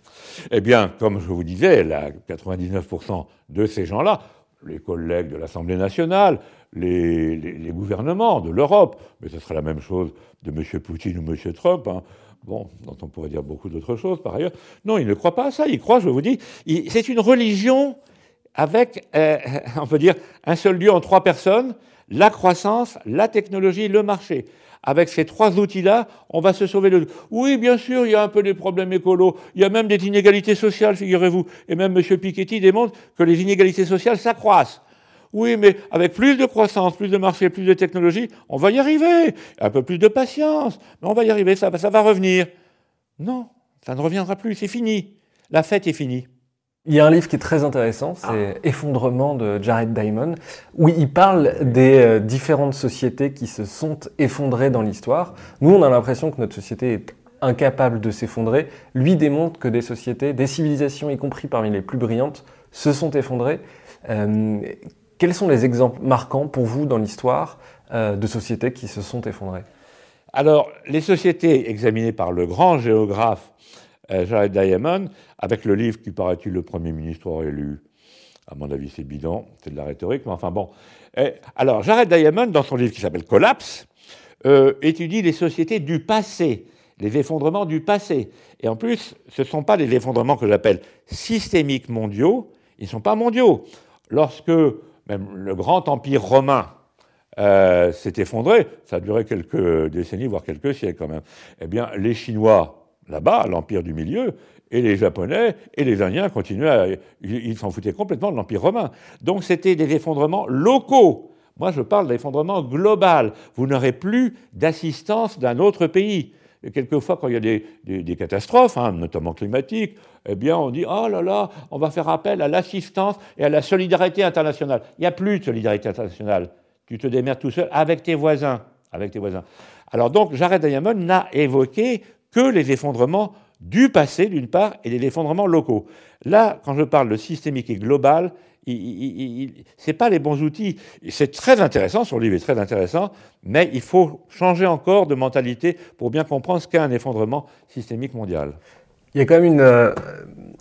Eh bien, comme je vous disais, là, quatre-vingt-dix-neuf pour cent de ces gens-là, les collègues de l'Assemblée nationale, les, les, les gouvernements de l'Europe, mais ce serait la même chose de M. Poutine ou M. Trump, hein, bon, dont on pourrait dire beaucoup d'autres choses par ailleurs. Non, ils ne croient pas à ça, ils croient, je vous dis, ils, c'est une religion avec, euh, on peut dire, un seul Dieu en trois personnes, la croissance, la technologie, le marché. Avec ces trois outils-là, on va se sauver le... Oui, bien sûr, il y a un peu des problèmes écolos, il y a même des inégalités sociales, figurez-vous. Et même M. Piketty démontre que les inégalités sociales s'accroissent. Oui, mais avec plus de croissance, plus de marché, plus de technologie, on va y arriver. Un peu plus de patience, mais on va y arriver, ça, ça va revenir. Non, ça ne reviendra plus, c'est fini. La fête est finie. Il y a un livre qui est très intéressant, c'est ah. « Effondrement » de Jared Diamond, où il parle des euh, différentes sociétés qui se sont effondrées dans l'histoire. Nous, on a l'impression que notre société est incapable de s'effondrer. Lui démontre que des sociétés, des civilisations, y compris parmi les plus brillantes, se sont effondrées. Euh, quels sont les exemples marquants pour vous dans l'histoire euh, de sociétés qui se sont effondrées ? Alors, les sociétés examinées par le grand géographe Jared Diamond, avec le livre qui, paraît-il, le Premier ministre aurait lu. À mon avis, c'est bidon, c'est de la rhétorique, mais enfin bon. Et, alors, Jared Diamond, dans son livre qui s'appelle « Collapse euh, », étudie les sociétés du passé, les effondrements du passé. Et en plus, ce ne sont pas les effondrements que j'appelle systémiques mondiaux, ils ne sont pas mondiaux. Lorsque même le grand empire romain euh, s'est effondré, ça a duré quelques décennies, voire quelques siècles quand même, eh bien, les Chinois... là-bas, l'Empire du Milieu, et les Japonais et les Indiens continuaient à... Ils s'en foutaient complètement de l'Empire romain. Donc c'était des effondrements locaux. Moi, je parle d'effondrement global. Vous n'aurez plus d'assistance d'un autre pays. Et quelquefois, quand il y a des, des, des catastrophes, hein, notamment climatiques, eh bien, on dit « Oh là là, on va faire appel à l'assistance et à la solidarité internationale. » Il n'y a plus de solidarité internationale. Tu te démerdes tout seul avec tes voisins. Avec tes voisins. Alors donc, Jared Diamond n'a évoqué... que les effondrements du passé, d'une part, et les effondrements locaux. Là, quand je parle de systémique et global, ce n'est pas les bons outils. C'est très intéressant, son livre est très intéressant, mais il faut changer encore de mentalité pour bien comprendre ce qu'est un effondrement systémique mondial. Il y a quand même une, euh,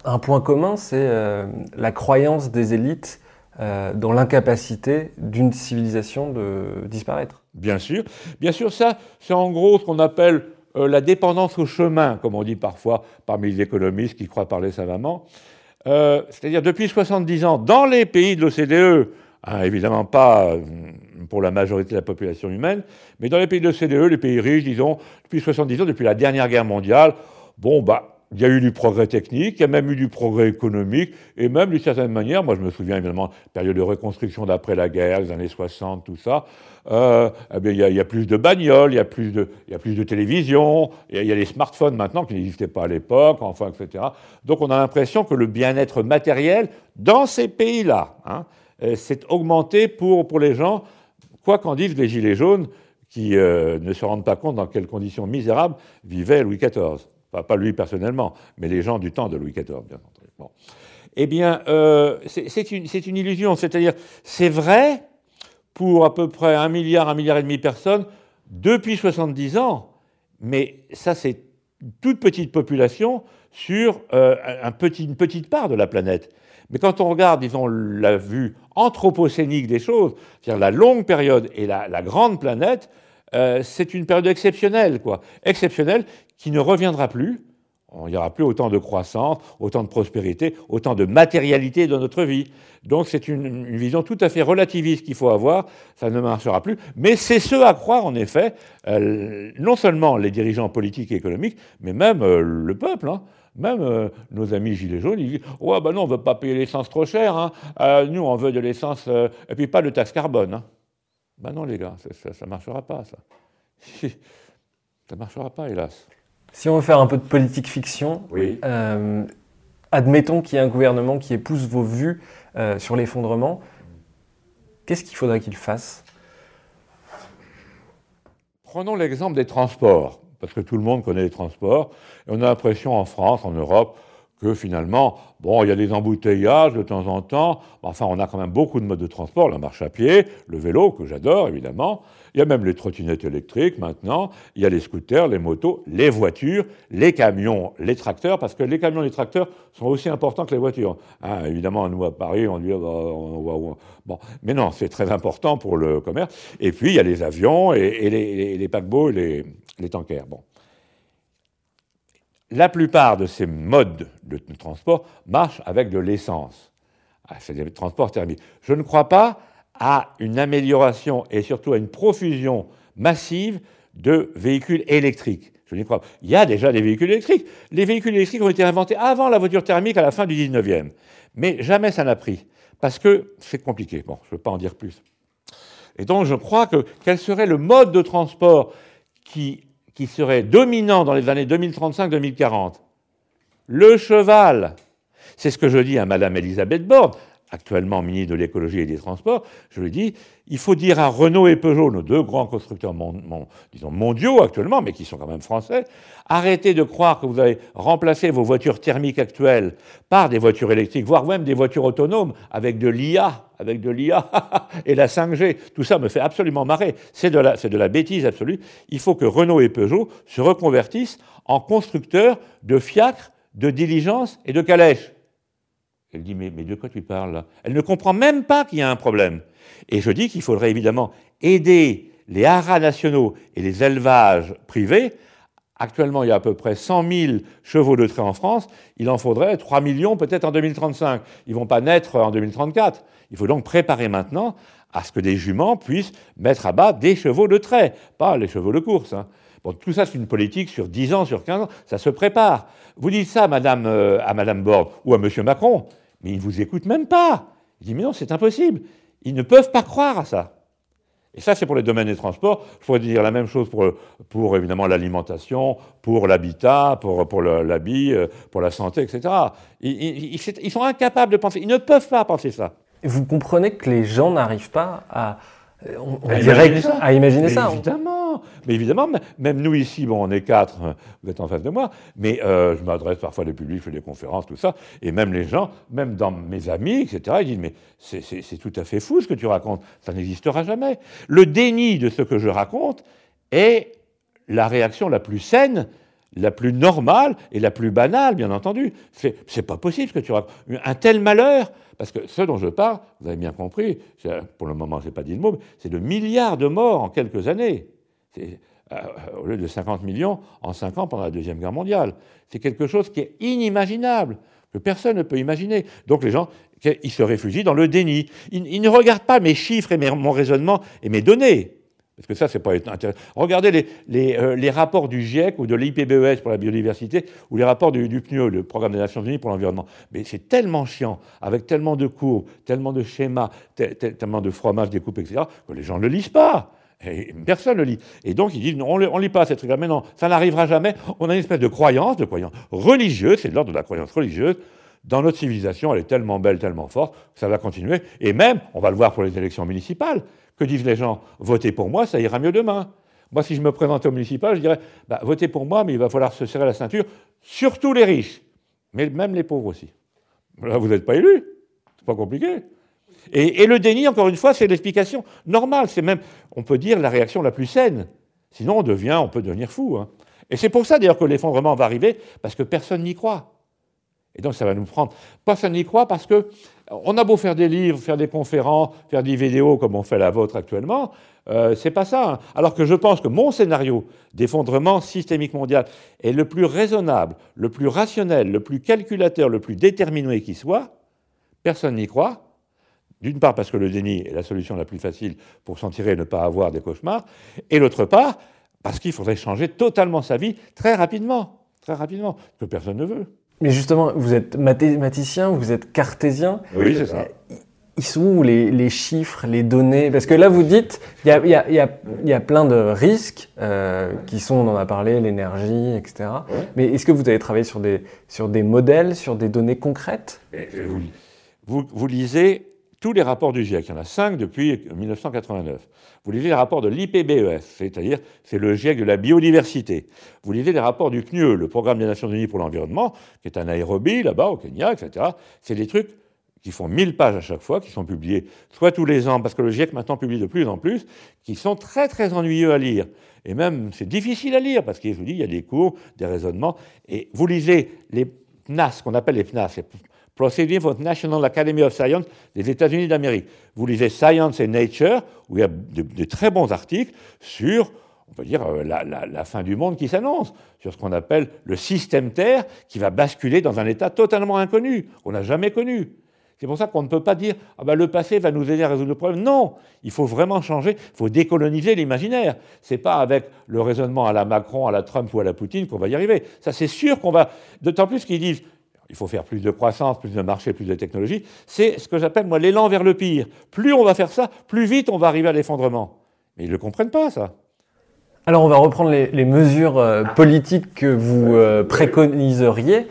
un point commun, c'est euh, la croyance des élites euh, dans l'incapacité d'une civilisation de disparaître. Bien sûr. Bien sûr, ça, c'est en gros ce qu'on appelle... Euh, la dépendance au chemin, comme on dit parfois parmi les économistes qui croient parler savamment, euh, c'est-à-dire depuis soixante-dix ans, dans les pays de l'O C D E, hein, évidemment pas euh, pour la majorité de la population humaine, mais dans les pays de l'O C D E, les pays riches, disons, depuis soixante-dix ans, depuis la dernière guerre mondiale, bon, bah, il y a eu du progrès technique, il y a même eu du progrès économique, et même d'une certaine manière, moi je me souviens évidemment, période de reconstruction d'après la guerre, les années soixante, tout ça, euh, eh bien, il, y a, il y a plus de bagnoles, il y a plus de, il y a plus de télévision, il y a, il y a les smartphones maintenant qui n'existaient pas à l'époque, enfin, et cetera. Donc on a l'impression que le bien-être matériel dans ces pays-là, hein, s'est augmenté pour, pour les gens, quoi qu'en disent les Gilets jaunes, qui euh, ne se rendent pas compte dans quelles conditions misérables vivait Louis quatorze. Enfin, pas lui personnellement, mais les gens du temps de Louis quatorze, bien entendu. Bon. Eh bien, euh, c'est, c'est, une, c'est une illusion. C'est-à-dire, c'est vrai pour à peu près un milliard, un milliard et demi de personnes depuis soixante-dix ans, mais ça, c'est toute petite population sur euh, un petit, une petite part de la planète. Mais quand on regarde, disons, la vue anthropocénique des choses, c'est-à-dire la longue période et la, la grande planète, Euh, c'est une période exceptionnelle, quoi. Exceptionnelle qui ne reviendra plus. Il n'y aura plus autant de croissance, autant de prospérité, autant de matérialité dans notre vie. Donc c'est une, une vision tout à fait relativiste qu'il faut avoir. Ça ne marchera plus. Mais c'est ce à croire, en effet, euh, non seulement les dirigeants politiques et économiques, mais même euh, le peuple, hein. Même euh, nos amis Gilets jaunes, ils disent « Ouais, ben non, on ne veut pas payer l'essence trop cher. Hein. Euh, nous, on veut de l'essence, euh, et puis pas de taxe carbone. Hein. » Ben non, les gars, ça ne marchera pas, ça. Ça ne marchera pas, hélas. Si on veut faire un peu de politique fiction, oui. euh, admettons qu'il y a un gouvernement qui épouse vos vues euh, sur l'effondrement. qu'est-ce qu'il faudrait qu'ils fassent? Prenons l'exemple des transports, parce que tout le monde connaît les transports. Et on a l'impression en France, en Europe, que finalement, bon, il y a des embouteillages de temps en temps, enfin, on a quand même beaucoup de modes de transport, la marche à pied, le vélo, que j'adore, évidemment, il y a même les trottinettes électriques, maintenant, il y a les scooters, les motos, les voitures, les camions, les tracteurs, parce que les camions et les tracteurs sont aussi importants que les voitures. Hein, évidemment, nous, à Paris, on dit... On, on, on, bon, mais non, c'est très important pour le commerce. Et puis, il y a les avions, et, et les, les, les paquebots, et les, les tankers, bon. La plupart de ces modes de transport marchent avec de l'essence. C'est des transports thermiques. Je ne crois pas à une amélioration et surtout à une profusion massive de véhicules électriques. Je n'y crois pas. Il y a déjà des véhicules électriques. Les véhicules électriques ont été inventés avant la voiture thermique à la fin du dix-neuvième. Mais jamais ça n'a pris. Parce que c'est compliqué. Bon, je ne veux pas en dire plus. Et donc je crois que quel serait le mode de transport qui... qui serait dominant dans les années deux mille trente-cinq deux mille quarante. Le cheval. C'est ce que je dis à Madame Elisabeth Borne, actuellement ministre de l'écologie et des transports. Je lui dis, il faut dire à Renault et Peugeot, nos deux grands constructeurs mon, mon, disons mondiaux actuellement, mais qui sont quand même français, arrêtez de croire que vous allez remplacer vos voitures thermiques actuelles par des voitures électriques, voire même des voitures autonomes, avec de l'I A, avec de l'I A et la cinq G. Tout ça me fait absolument marrer. C'est de la, c'est de la bêtise absolue. Il faut que Renault et Peugeot se reconvertissent en constructeurs de fiacres, de diligences et de calèches. Elle dit, mais, mais de quoi tu parles là? Elle ne comprend même pas qu'il y a un problème. Et je dis qu'il faudrait évidemment aider les haras nationaux et les élevages privés. Actuellement, il y a à peu près cent mille chevaux de trait en France. Il en faudrait trois millions peut-être en deux mille trente-cinq. Ils ne vont pas naître en deux mille trente-quatre. Il faut donc préparer maintenant à ce que des juments puissent mettre à bas des chevaux de trait, pas les chevaux de course, hein. Bon, tout ça, c'est une politique sur dix ans, sur quinze ans, ça se prépare. Vous dites ça à Madame, euh, à Madame Borne ou à Monsieur Macron, mais ils ne vous écoutent même pas. Ils disent, mais non, c'est impossible. Ils ne peuvent pas croire à ça. Et ça, c'est pour les domaines des transports. Je pourrais dire la même chose pour, pour évidemment, l'alimentation, pour l'habitat, pour, pour l'habit, pour la santé, et cetera. Ils, ils, ils sont incapables de penser. Ils ne peuvent pas penser ça. Vous comprenez que les gens n'arrivent pas à, on, on à dirait, imaginer ça. À imaginer mais ça évidemment, on... mais évidemment, même nous ici, bon, on est quatre, vous êtes en face de moi, mais euh, je m'adresse parfois à des publics, je fais des conférences, tout ça, et même les gens, même dans mes amis, et cetera, ils disent, mais c'est tout à fait fou ce que tu racontes, ça n'existera jamais. Le déni de ce que je raconte est la réaction la plus saine, la plus normale et la plus banale, bien entendu. C'est pas possible ce que tu racontes. Un tel malheur. Parce que ce dont je parle, vous avez bien compris, pour le moment, je n'ai pas dit le mot, c'est de milliards de morts en quelques années. Euh, au lieu de cinquante millions, en cinq ans, pendant la Deuxième Guerre mondiale. C'est quelque chose qui est inimaginable, que personne ne peut imaginer. Donc les gens, ils se réfugient dans le déni. Ils, ils ne regardent pas mes chiffres et mes, mon raisonnement et mes données. Parce que ça, c'est pas intéressant. Regardez les, les, euh, les rapports du GIEC ou de l'I P B E S pour la biodiversité ou les rapports du, du P N U E, le Programme des Nations Unies pour l'environnement. Mais c'est tellement chiant, avec tellement de courbes, tellement de schémas, te, te, tellement de fromages découpés, et cetera, que les gens ne le lisent pas. Et personne ne le lit. Et donc, ils disent, non, on ne lit pas ces trucs-là. Mais non, ça n'arrivera jamais. On a une espèce de croyance, de croyance religieuse, c'est de l'ordre de la croyance religieuse. Dans notre civilisation, elle est tellement belle, tellement forte, que ça va continuer. Et même, on va le voir pour les élections municipales. Que disent les gens? Votez pour moi, ça ira mieux demain. Moi, si je me présentais au municipal, je dirais bah, votez pour moi, mais il va falloir se serrer la ceinture, surtout les riches, mais même les pauvres aussi. Là, vous n'êtes pas élu, c'est pas compliqué. Et, et le déni, encore une fois, c'est l'explication normale, c'est même, on peut dire, la réaction la plus saine. Sinon, on devient, on peut devenir fou, hein. Et c'est pour ça, d'ailleurs, que l'effondrement va arriver, parce que personne n'y croit. Et donc, ça va nous prendre. Personne n'y croit parce que on a beau faire des livres, faire des conférences, faire des vidéos comme on fait la vôtre actuellement, euh, c'est pas ça, hein. Alors que je pense que mon scénario d'effondrement systémique mondial est le plus raisonnable, le plus rationnel, le plus calculateur, le plus déterminé qui soit. Personne n'y croit. D'une part parce que le déni est la solution la plus facile pour s'en tirer et ne pas avoir des cauchemars. Et d'autre part parce qu'il faudrait changer totalement sa vie très rapidement, très rapidement, ce que personne ne veut. Mais justement, vous êtes mathématicien, vous êtes cartésien. Oui, c'est ça. Ils sont où les, les chiffres, les données? Parce que là, vous dites, il y a, y, a, y, a, y a plein de risques euh, qui sont, on en a parlé, l'énergie, et cetera. Ouais. Mais est-ce que vous avez travaillé sur des, sur des modèles, sur des données concrètes? vous, vous, vous lisez tous les rapports du GIEC, il y en a cinq depuis mille neuf cent quatre-vingt-neuf. Vous lisez les rapports de l'I P B E S, c'est-à-dire c'est le GIEC de la biodiversité. Vous lisez les rapports du P N U E, le Programme des Nations Unies pour l'environnement, qui est un aérobie là-bas au Kenya, et cetera. C'est des trucs qui font mille pages à chaque fois, qui sont publiés soit tous les ans, parce que le GIEC maintenant publie de plus en plus, qui sont très très ennuyeux à lire. Et même, c'est difficile à lire, parce qu'il y a des cours, des raisonnements. Et vous lisez les P N A S, qu'on appelle les P N A S, les Proceedings of National Academy of Science des États-Unis d'Amérique. Vous lisez Science et Nature, où il y a de, de très bons articles sur, on peut dire, euh, la, la, la fin du monde qui s'annonce, sur ce qu'on appelle le système Terre, qui va basculer dans un état totalement inconnu, qu'on n'a jamais connu. C'est pour ça qu'on ne peut pas dire « Ah ben le passé va nous aider à résoudre le problème ». Non, il faut vraiment changer, il faut décoloniser l'imaginaire. Ce n'est pas avec le raisonnement à la Macron, à la Trump ou à la Poutine qu'on va y arriver. Ça, c'est sûr qu'on va... D'autant plus qu'ils disent « Il faut faire plus de croissance, plus de marché, plus de technologie ». C'est ce que j'appelle, moi, l'élan vers le pire. Plus on va faire ça, plus vite on va arriver à l'effondrement. Mais ils ne le comprennent pas, ça. Alors on va reprendre les, les mesures euh, politiques que vous euh, préconiseriez.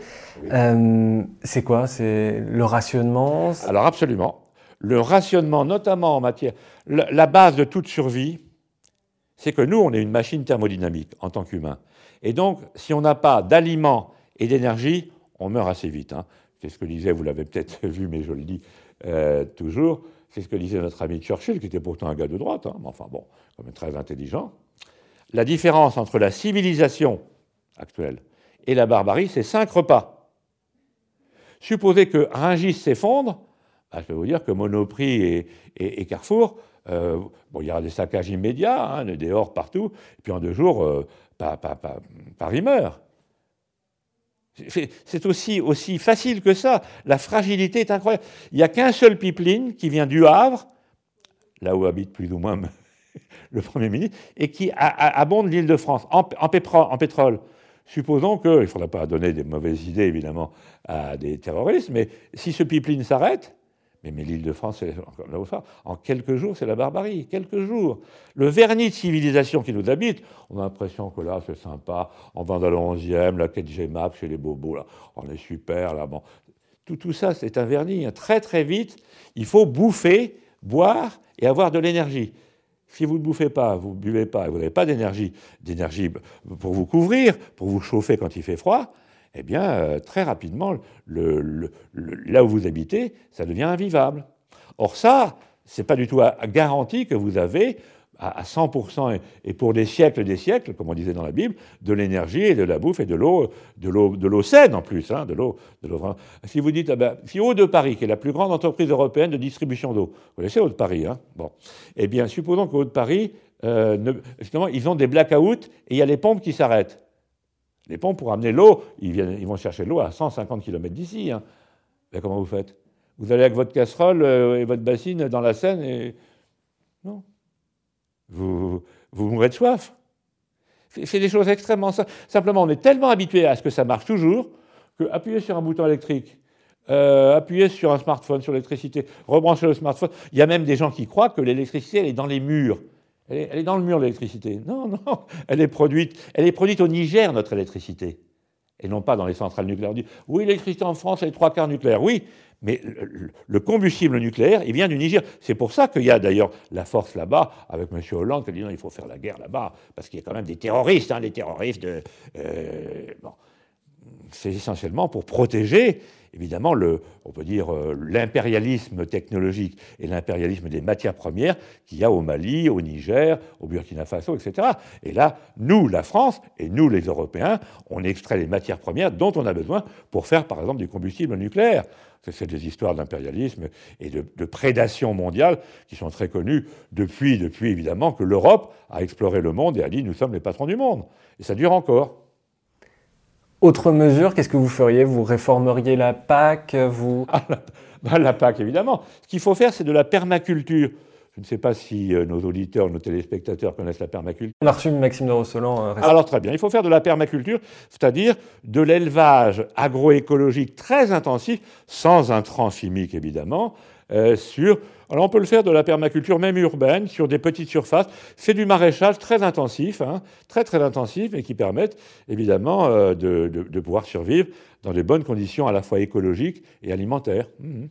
Euh, c'est quoi? C'est le rationnement? Alors absolument. Le rationnement, notamment en matière... La, la base de toute survie, c'est que nous, on est une machine thermodynamique en tant qu'humains. Et donc, si on n'a pas d'aliments et d'énergie, on meurt assez vite. Hein. C'est ce que disait, vous l'avez peut-être vu, mais je le dis euh, toujours, c'est ce que disait notre ami Churchill, qui était pourtant un gars de droite, hein, mais enfin bon, quand même très intelligent. La différence entre la civilisation actuelle et la barbarie, c'est cinq repas. Supposez que Rungis s'effondre, bah, je peux vous dire que Monoprix et, et, et Carrefour, euh, bon, il y aura des saccages immédiats, hein, des dehors partout, et puis en deux jours, euh, pas, pas, pas, Paris meurt. C'est aussi, aussi facile que ça. La fragilité est incroyable. Il n'y a qu'un seul pipeline qui vient du Havre, là où habite plus ou moins le Premier ministre, et qui a, a, abonde l'Île-de-France en, en, pétro, en pétrole. Supposons que, il ne faudra pas donner des mauvaises idées, évidemment, à des terroristes, mais si ce pipeline s'arrête, mais, mais l'Île-de-France, en quelques jours, c'est la barbarie, quelques jours. Le vernis de civilisation qui nous habite, on a l'impression que là, c'est sympa, on va dans le onzième, la quête G M A P chez les bobos, là, on est super, là, bon. Tout, tout ça, c'est un vernis. Hein. Très, très vite, il faut bouffer, boire et avoir de l'énergie. Si vous ne bouffez pas, vous ne buvez pas, vous n'avez pas d'énergie, d'énergie pour vous couvrir, pour vous chauffer quand il fait froid, eh bien, euh, très rapidement, le, le, le, là où vous habitez, ça devient invivable. Or ça, ce n'est pas du tout à, à garanti que vous avez à, à cent pour cent et, et pour des siècles des siècles, comme on disait dans la Bible, de l'énergie et de la bouffe et de l'eau de l'eau, de l'eau saine en plus. Hein, de l'eau, de l'eau. Si vous dites, ah ben, si Eau de Paris, qui est la plus grande entreprise européenne de distribution d'eau, vous connaissez Eau de Paris, hein, bon. Eh bien, supposons qu'Eau de Paris, euh, ne, justement, ils ont des blackouts et il y a les pompes qui s'arrêtent. Les pompes, pour amener l'eau, ils, viennent, ils vont chercher l'eau à cent cinquante kilomètres d'ici. Hein. Ben, comment vous faites? Vous allez avec votre casserole et votre bassine dans la Seine et... Non. Vous, vous mourrez de soif. C'est des choses extrêmement simples. Simplement, on est tellement habitué à ce que ça marche toujours qu'appuyer sur un bouton électrique, euh, appuyer sur un smartphone, sur l'électricité, rebrancher le smartphone... Il y a même des gens qui croient que l'électricité, elle est dans les murs. Elle est, elle est dans le mur, l'électricité. Non, non, elle est produite. Elle est produite au Niger, notre électricité, et non pas dans les centrales nucléaires. On dit, oui, l'électricité en France, elle est trois quarts nucléaire. Oui, mais le, le combustible nucléaire, il vient du Niger. C'est pour ça qu'il y a d'ailleurs la force là-bas, avec M. Hollande, qui dit, non, il faut faire la guerre là-bas, parce qu'il y a quand même des terroristes, hein, des terroristes de... Euh, bon. C'est essentiellement pour protéger, évidemment, le, on peut dire, euh, l'impérialisme technologique et l'impérialisme des matières premières qu'il y a au Mali, au Niger, au Burkina Faso, et cetera. Et là, nous, la France, et nous, les Européens, on extrait les matières premières dont on a besoin pour faire, par exemple, du combustible nucléaire. C'est des histoires d'impérialisme et de, de prédation mondiale qui sont très connues depuis, depuis évidemment, que l'Europe a exploré le monde et a dit « nous sommes les patrons du monde ». Et ça dure encore. Autre mesure, qu'est-ce que vous feriez? Vous réformeriez la P A C? Vous... Ah, la, bah, la P A C, évidemment. Ce qu'il faut faire, c'est de la permaculture. Je ne sais pas si euh, nos auditeurs, nos téléspectateurs connaissent la permaculture. On a reçu Maxime de Rossolan. Euh, Alors très bien, il faut faire de la permaculture, c'est-à-dire de l'élevage agroécologique très intensif, sans intrants chimiques évidemment, euh, sur... Alors on peut le faire de la permaculture même urbaine, sur des petites surfaces. C'est du maraîchage très intensif, hein, très très intensif, et qui permettent évidemment euh, de, de, de pouvoir survivre dans de bonnes conditions à la fois écologiques et alimentaires. Mmh.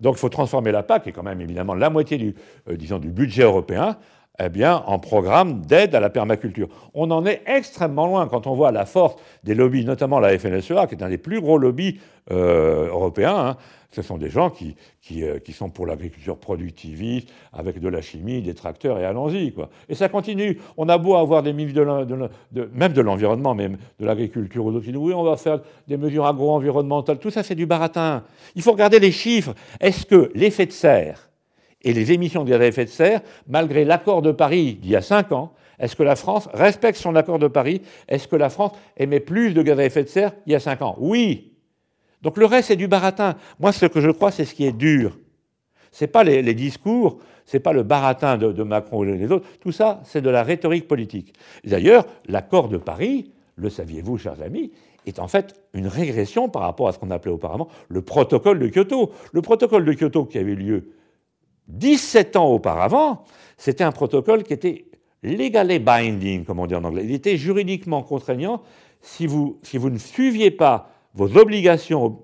Donc il faut transformer la P A C, qui est quand même évidemment la moitié du, euh, disons, du budget européen, eh bien, en programme d'aide à la permaculture. On en est extrêmement loin quand on voit la force des lobbies, notamment la F N S E A, qui est un des plus gros lobbies euh, européens. Hein. Ce sont des gens qui, qui, euh, qui sont pour l'agriculture productiviste, avec de la chimie, des tracteurs, et allons-y, quoi. Et ça continue. On a beau avoir des ministres, de, de, de, même de l'environnement, même de l'agriculture, ou d'autres qui disent « oui, on va faire des mesures agro-environnementales ». Tout ça, c'est du baratin. Il faut regarder les chiffres. Est-ce que l'effet de serre et les émissions de gaz à effet de serre, malgré l'accord de Paris d'il y a cinq ans, est-ce que la France respecte son accord de Paris? Est-ce que la France émet plus de gaz à effet de serre il y a cinq ans? Oui. Donc le reste, c'est du baratin. Moi, ce que je crois, c'est ce qui est dur. Ce n'est pas les, les discours, ce n'est pas le baratin de, de Macron ou les autres. Tout ça, c'est de la rhétorique politique. D'ailleurs, l'accord de Paris, le saviez-vous, chers amis, est en fait une régression par rapport à ce qu'on appelait auparavant le protocole de Kyoto. Le protocole de Kyoto qui avait lieu dix-sept ans auparavant, c'était un protocole qui était legally binding, comme on dit en anglais. Il était juridiquement contraignant. Si vous, si vous ne suiviez pas vos obligations,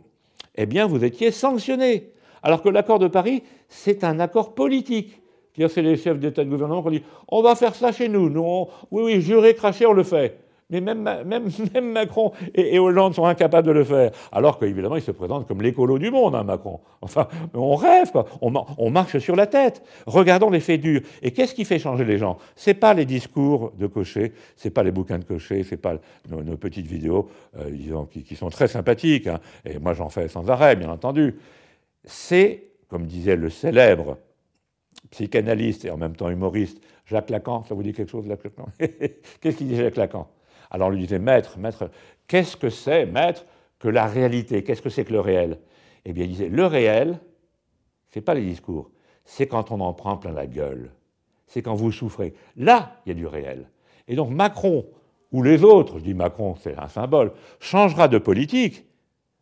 eh bien, vous étiez sanctionné. Alors que l'accord de Paris, c'est un accord politique. C'est-à-dire, c'est les chefs d'État et de gouvernement qui disent « on va faire ça chez nous, nous on... oui, oui, jurer, cracher, on le fait ». Mais même, même, même Macron et, et Hollande sont incapables de le faire. Alors qu'évidemment, ils se présentent comme l'écolo du monde, hein, Macron. Enfin, on rêve, quoi. On, on marche sur la tête. Regardons les faits durs. Et qu'est-ce qui fait changer les gens? C'est pas les discours de Cochet, c'est pas les bouquins de Cochet, c'est pas nos, nos petites vidéos, euh, disons, qui, qui sont très sympathiques, hein. Et moi, j'en fais sans arrêt, bien entendu. C'est, comme disait le célèbre psychanalyste et en même temps humoriste, Jacques Lacan. Ça vous dit quelque chose, Jacques Lacan? Qu'est-ce qu'il dit, Jacques Lacan? Alors on lui disait « Maître, maître, qu'est-ce que c'est, maître, que la réalité? Qu'est-ce que c'est que le réel ?» Eh bien, il disait « le réel, c'est pas les discours, c'est quand on en prend plein la gueule, c'est quand vous souffrez. Là, il y a du réel. » Et donc Macron, ou les autres, je dis Macron, c'est un symbole, changera de politique,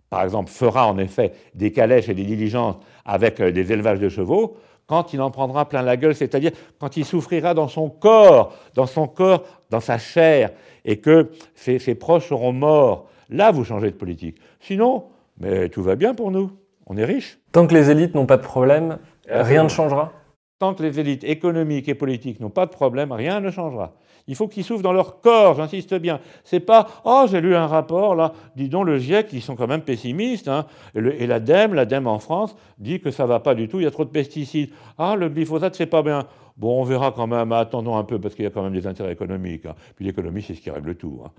par exemple fera en effet des calèches et des diligences avec des élevages de chevaux, quand il en prendra plein la gueule, c'est-à-dire quand il souffrira dans son corps, dans son corps, dans sa chair, et que ses, ses proches seront morts. Là, vous changez de politique. Sinon, mais tout va bien pour nous. On est riches. Tant que les élites n'ont pas de problème, euh, rien ne changera. Tant que les élites économiques et politiques n'ont pas de problème, rien ne changera. Il faut qu'ils souffrent dans leur corps, j'insiste bien. C'est pas « oh, j'ai lu un rapport, là, dis donc, le GIEC, ils sont quand même pessimistes, hein. » Et l'ADEME, l'ADEME en France, dit que ça va pas du tout, il y a trop de pesticides. « Ah, le glyphosate, c'est pas bien. » Bon, on verra quand même, attendons un peu, parce qu'il y a quand même des intérêts économiques, hein. Puis l'économie, c'est ce qui règle tout, hein.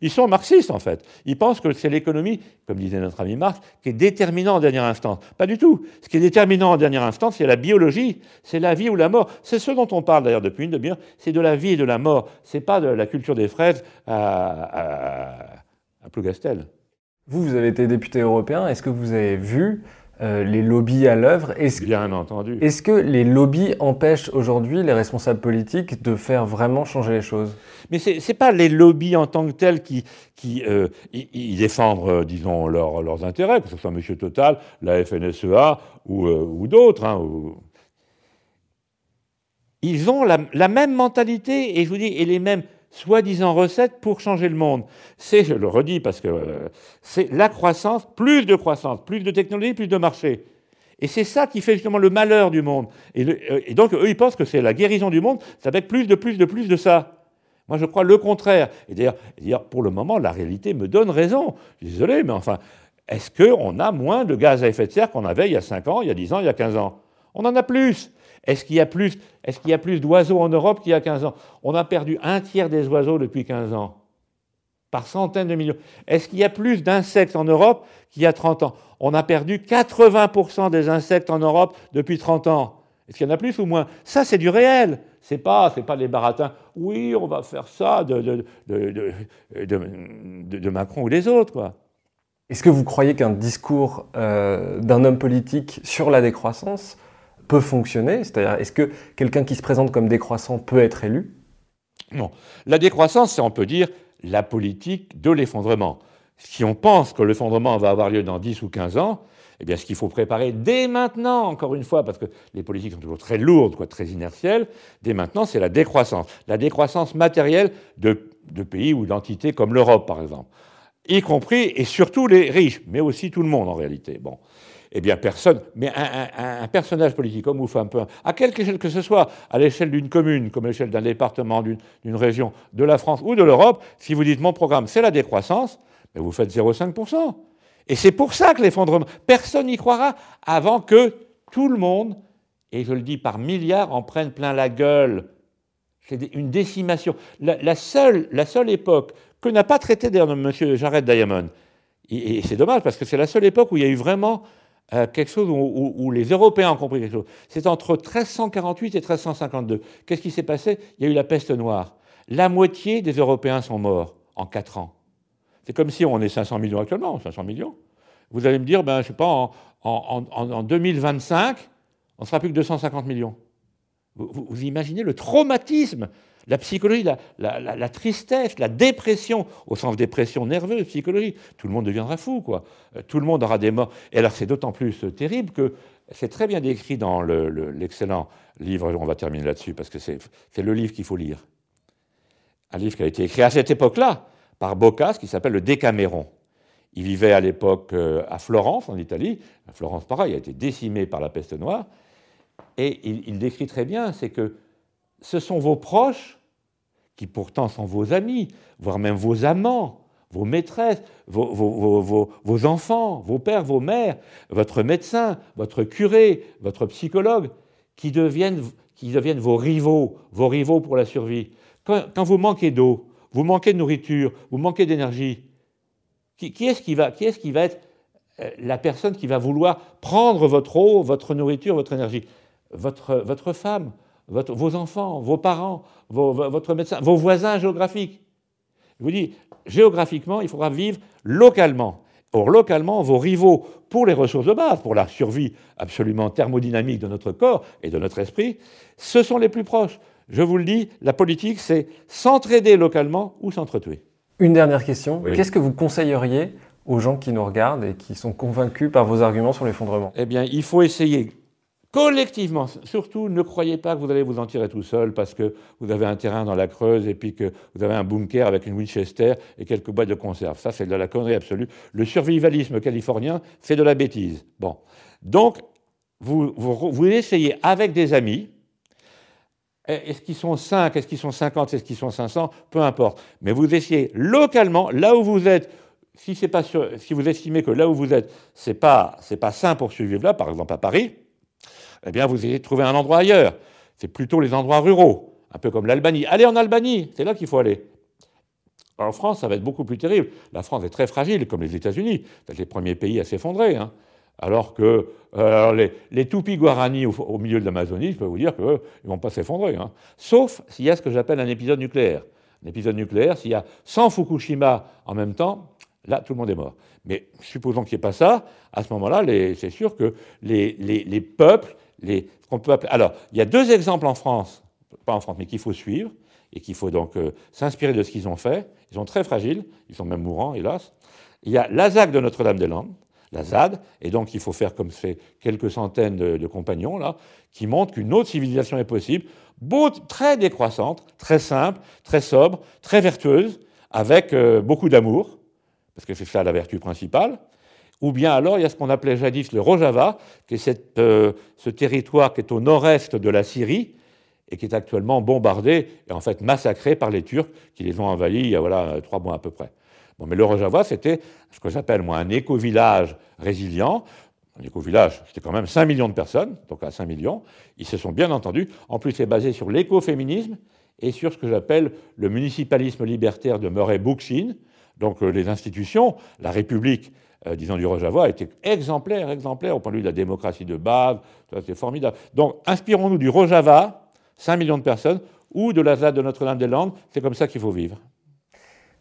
Ils sont marxistes, en fait. Ils pensent que c'est l'économie, comme disait notre ami Marx, qui est déterminant en dernière instance. Pas du tout. Ce qui est déterminant en dernière instance, c'est la biologie, c'est la vie ou la mort. C'est ce dont on parle, d'ailleurs, depuis une demi-heure, c'est de la vie et de la mort. C'est pas de la culture des fraises à, à, à Plougastel. Vous, vous avez été député européen. Est-ce que vous avez vu Euh, les lobbies à l'œuvre? Bien entendu. Est-ce que les lobbies empêchent aujourd'hui les responsables politiques de faire vraiment changer les choses? Mais ce n'est pas les lobbies en tant que tels qui, qui euh, y, y défendent, euh, disons, leur, leurs intérêts, que ce soit M. Total, la F N S E A ou, euh, ou d'autres. Hein, ou... Ils ont la, la même mentalité, et je vous dis, et les mêmes soi-disant recettes pour changer le monde. C'est, je le redis parce que euh, c'est la croissance, plus de croissance, plus de technologie, plus de marché. Et c'est ça qui fait justement le malheur du monde. Et, le, euh, et donc, eux, ils pensent que c'est la guérison du monde, ça va être plus de plus de plus de ça. Moi, je crois le contraire. Et d'ailleurs, pour le moment, la réalité me donne raison. Je suis désolé, mais enfin, est-ce qu'on a moins de gaz à effet de serre qu'on avait il y a cinq ans, il y a dix ans, il y a quinze ans? On en a plus. Est-ce qu'il y a plus, est-ce qu'il y a plus d'oiseaux en Europe qu'il y a quinze ans? On a perdu un tiers des oiseaux depuis quinze ans, par centaines de millions. Est-ce qu'il y a plus d'insectes en Europe qu'il y a trente ans? On a perdu quatre-vingts pour cent des insectes en Europe depuis trente ans. Est-ce qu'il y en a plus ou moins? Ça, c'est du réel. C'est pas, c'est pas les baratins. Oui, on va faire ça de, de, de, de, de, de Macron ou des autres, quoi. Est-ce que vous croyez qu'un discours euh, d'un homme politique sur la décroissance peut fonctionner? C'est-à-dire, est-ce que quelqu'un qui se présente comme décroissant peut être élu? Non. La décroissance, c'est, on peut dire, la politique de l'effondrement. Si on pense que l'effondrement va avoir lieu dans dix ou quinze ans, eh bien, ce qu'il faut préparer dès maintenant, encore une fois, parce que les politiques sont toujours très lourdes, quoi, très inertielles, dès maintenant, c'est la décroissance. La décroissance matérielle de, de pays ou d'entités comme l'Europe, par exemple. Y compris, et surtout les riches, mais aussi tout le monde, en réalité. Bon. eh bien personne, mais un, un, un personnage politique, homme ou femme, peu, à quelque échelle que ce soit, à l'échelle d'une commune, comme à l'échelle d'un département, d'une région, de la France ou de l'Europe, si vous dites mon programme c'est la décroissance, ben vous faites zéro virgule cinq pour cent. Et c'est pour ça que l'effondrement, personne n'y croira avant que tout le monde, et je le dis par milliards, en prenne plein la gueule. C'est une décimation. La, la, seule, la seule époque que n'a pas traité d'ailleurs M. Jared Diamond, et, et c'est dommage parce que c'est la seule époque où il y a eu vraiment euh, quelque chose où, où, où les Européens ont compris quelque chose. C'est entre mille trois cent quarante-huit et mille trois cent cinquante-deux. Qu'est-ce qui s'est passé? Il y a eu la peste noire. La moitié des Européens sont morts en quatre ans. C'est comme si on est cinq cents millions actuellement, cinq cents millions. Vous allez me dire, ben, je ne sais pas, en, en, en, en deux mille vingt-cinq, on ne sera plus que deux cent cinquante millions. Vous, vous, vous imaginez le traumatisme, la psychologie, la, la, la, la tristesse, la dépression, au sens dépression nerveuse, psychologie. Tout le monde deviendra fou, quoi. Tout le monde aura des morts. Et alors c'est d'autant plus terrible que c'est très bien décrit dans le, le, l'excellent livre, on va terminer là-dessus, parce que c'est le livre qu'il faut lire. Un livre qui a été écrit à cette époque-là, par Boccace, qui s'appelle le Décaméron. Il vivait à l'époque à Florence, en Italie. Florence, pareil, a été décimée par la peste noire. Et il, il décrit très bien, c'est que ce sont vos proches, qui pourtant sont vos amis, voire même vos amants, vos maîtresses, vos, vos, vos, vos, vos enfants, vos pères, vos mères, votre médecin, votre curé, votre psychologue, qui deviennent, qui deviennent vos rivaux, vos rivaux pour la survie. Quand, quand vous manquez d'eau, vous manquez de nourriture, vous manquez d'énergie. Qui, qui est-ce qui va, qui est-ce qui va être la personne qui va vouloir prendre votre eau, votre nourriture, votre énergie? Votre, votre femme, votre, vos enfants, vos parents, vos, votre médecin, vos voisins géographiques. Je vous dis, géographiquement, il faudra vivre localement. Or, localement, vos rivaux pour les ressources de base, pour la survie absolument thermodynamique de notre corps et de notre esprit, ce sont les plus proches. Je vous le dis, la politique, c'est s'entraider localement ou s'entretuer. Une dernière question. Oui. Qu'est-ce que vous conseilleriez aux gens qui nous regardent et qui sont convaincus par vos arguments sur l'effondrement? Eh bien, il faut essayer collectivement. Surtout, ne croyez pas que vous allez vous en tirer tout seul parce que vous avez un terrain dans la Creuse et puis que vous avez un bunker avec une Winchester et quelques boîtes de conserve. Ça, c'est de la connerie absolue. Le survivalisme californien, c'est de la bêtise. Bon. Donc, vous, vous, vous essayez avec des amis. Est-ce qu'ils sont cinq, est-ce qu'ils sont cinquante, est-ce qu'ils sont cinq cents? Peu importe. Mais vous essayez localement, là où vous êtes, si, c'est pas sûr, si vous estimez que là où vous êtes, c'est pas, c'est pas sain pour survivre là, par exemple à Paris, eh bien vous essayez de trouver un endroit ailleurs. C'est plutôt les endroits ruraux, un peu comme l'Albanie. Allez en Albanie, c'est là qu'il faut aller. En France, ça va être beaucoup plus terrible. La France est très fragile, comme les États-Unis. C'est les premiers pays à s'effondrer, hein. Alors que euh, les, les Tupis Guarani au, au milieu de l'Amazonie, je peux vous dire qu'ils euh, ne vont pas s'effondrer. Hein. Sauf s'il y a ce que j'appelle un épisode nucléaire. Un épisode nucléaire, s'il y a cent Fukushima en même temps, là, tout le monde est mort. Mais supposons qu'il n'y ait pas ça, à ce moment-là, c'est sûr que les, les, les peuples... Les, qu'on peut appeler... Alors, il y a deux exemples en France, pas en France, mais qu'il faut suivre, et qu'il faut donc euh, s'inspirer de ce qu'ils ont fait. Ils sont très fragiles, ils sont même mourants, hélas. Il y a la ZAC de Notre-Dame-des-Landes, la ZAD, et donc il faut faire comme ces quelques centaines de, de compagnons, là, qui montrent qu'une autre civilisation est possible, beau, très décroissante, très simple, très sobre, très vertueuse, avec euh, beaucoup d'amour, parce que c'est ça la vertu principale. Ou bien alors, il y a ce qu'on appelait jadis le Rojava, qui est cette, euh, ce territoire qui est au nord-est de la Syrie et qui est actuellement bombardé et en fait massacré par les Turcs qui les ont envahis il y a voilà, trois mois à peu près. Bon, mais le Rojava, c'était ce que j'appelle moi un éco-village résilient. Un éco-village, c'était quand même cinq millions de personnes, donc à cinq millions. Ils se sont bien entendus. En plus, c'est basé sur l'écoféminisme et sur ce que j'appelle le municipalisme libertaire de Murray Bookchin. Donc euh, les institutions, la République, Euh, disons du Rojava, était exemplaire, exemplaire au point de vue de la démocratie de base, c'est formidable. Donc, inspirons-nous du Rojava, cinq millions de personnes, ou de la ZAD de Notre-Dame-des-Landes, c'est comme ça qu'il faut vivre.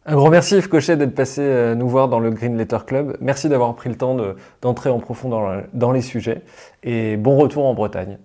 Un grand merci Yves Cochet d'être passé euh, nous voir dans le Green Letter Club. Merci d'avoir pris le temps d'entrer en profondeur dans, dans les sujets, et bon retour en Bretagne.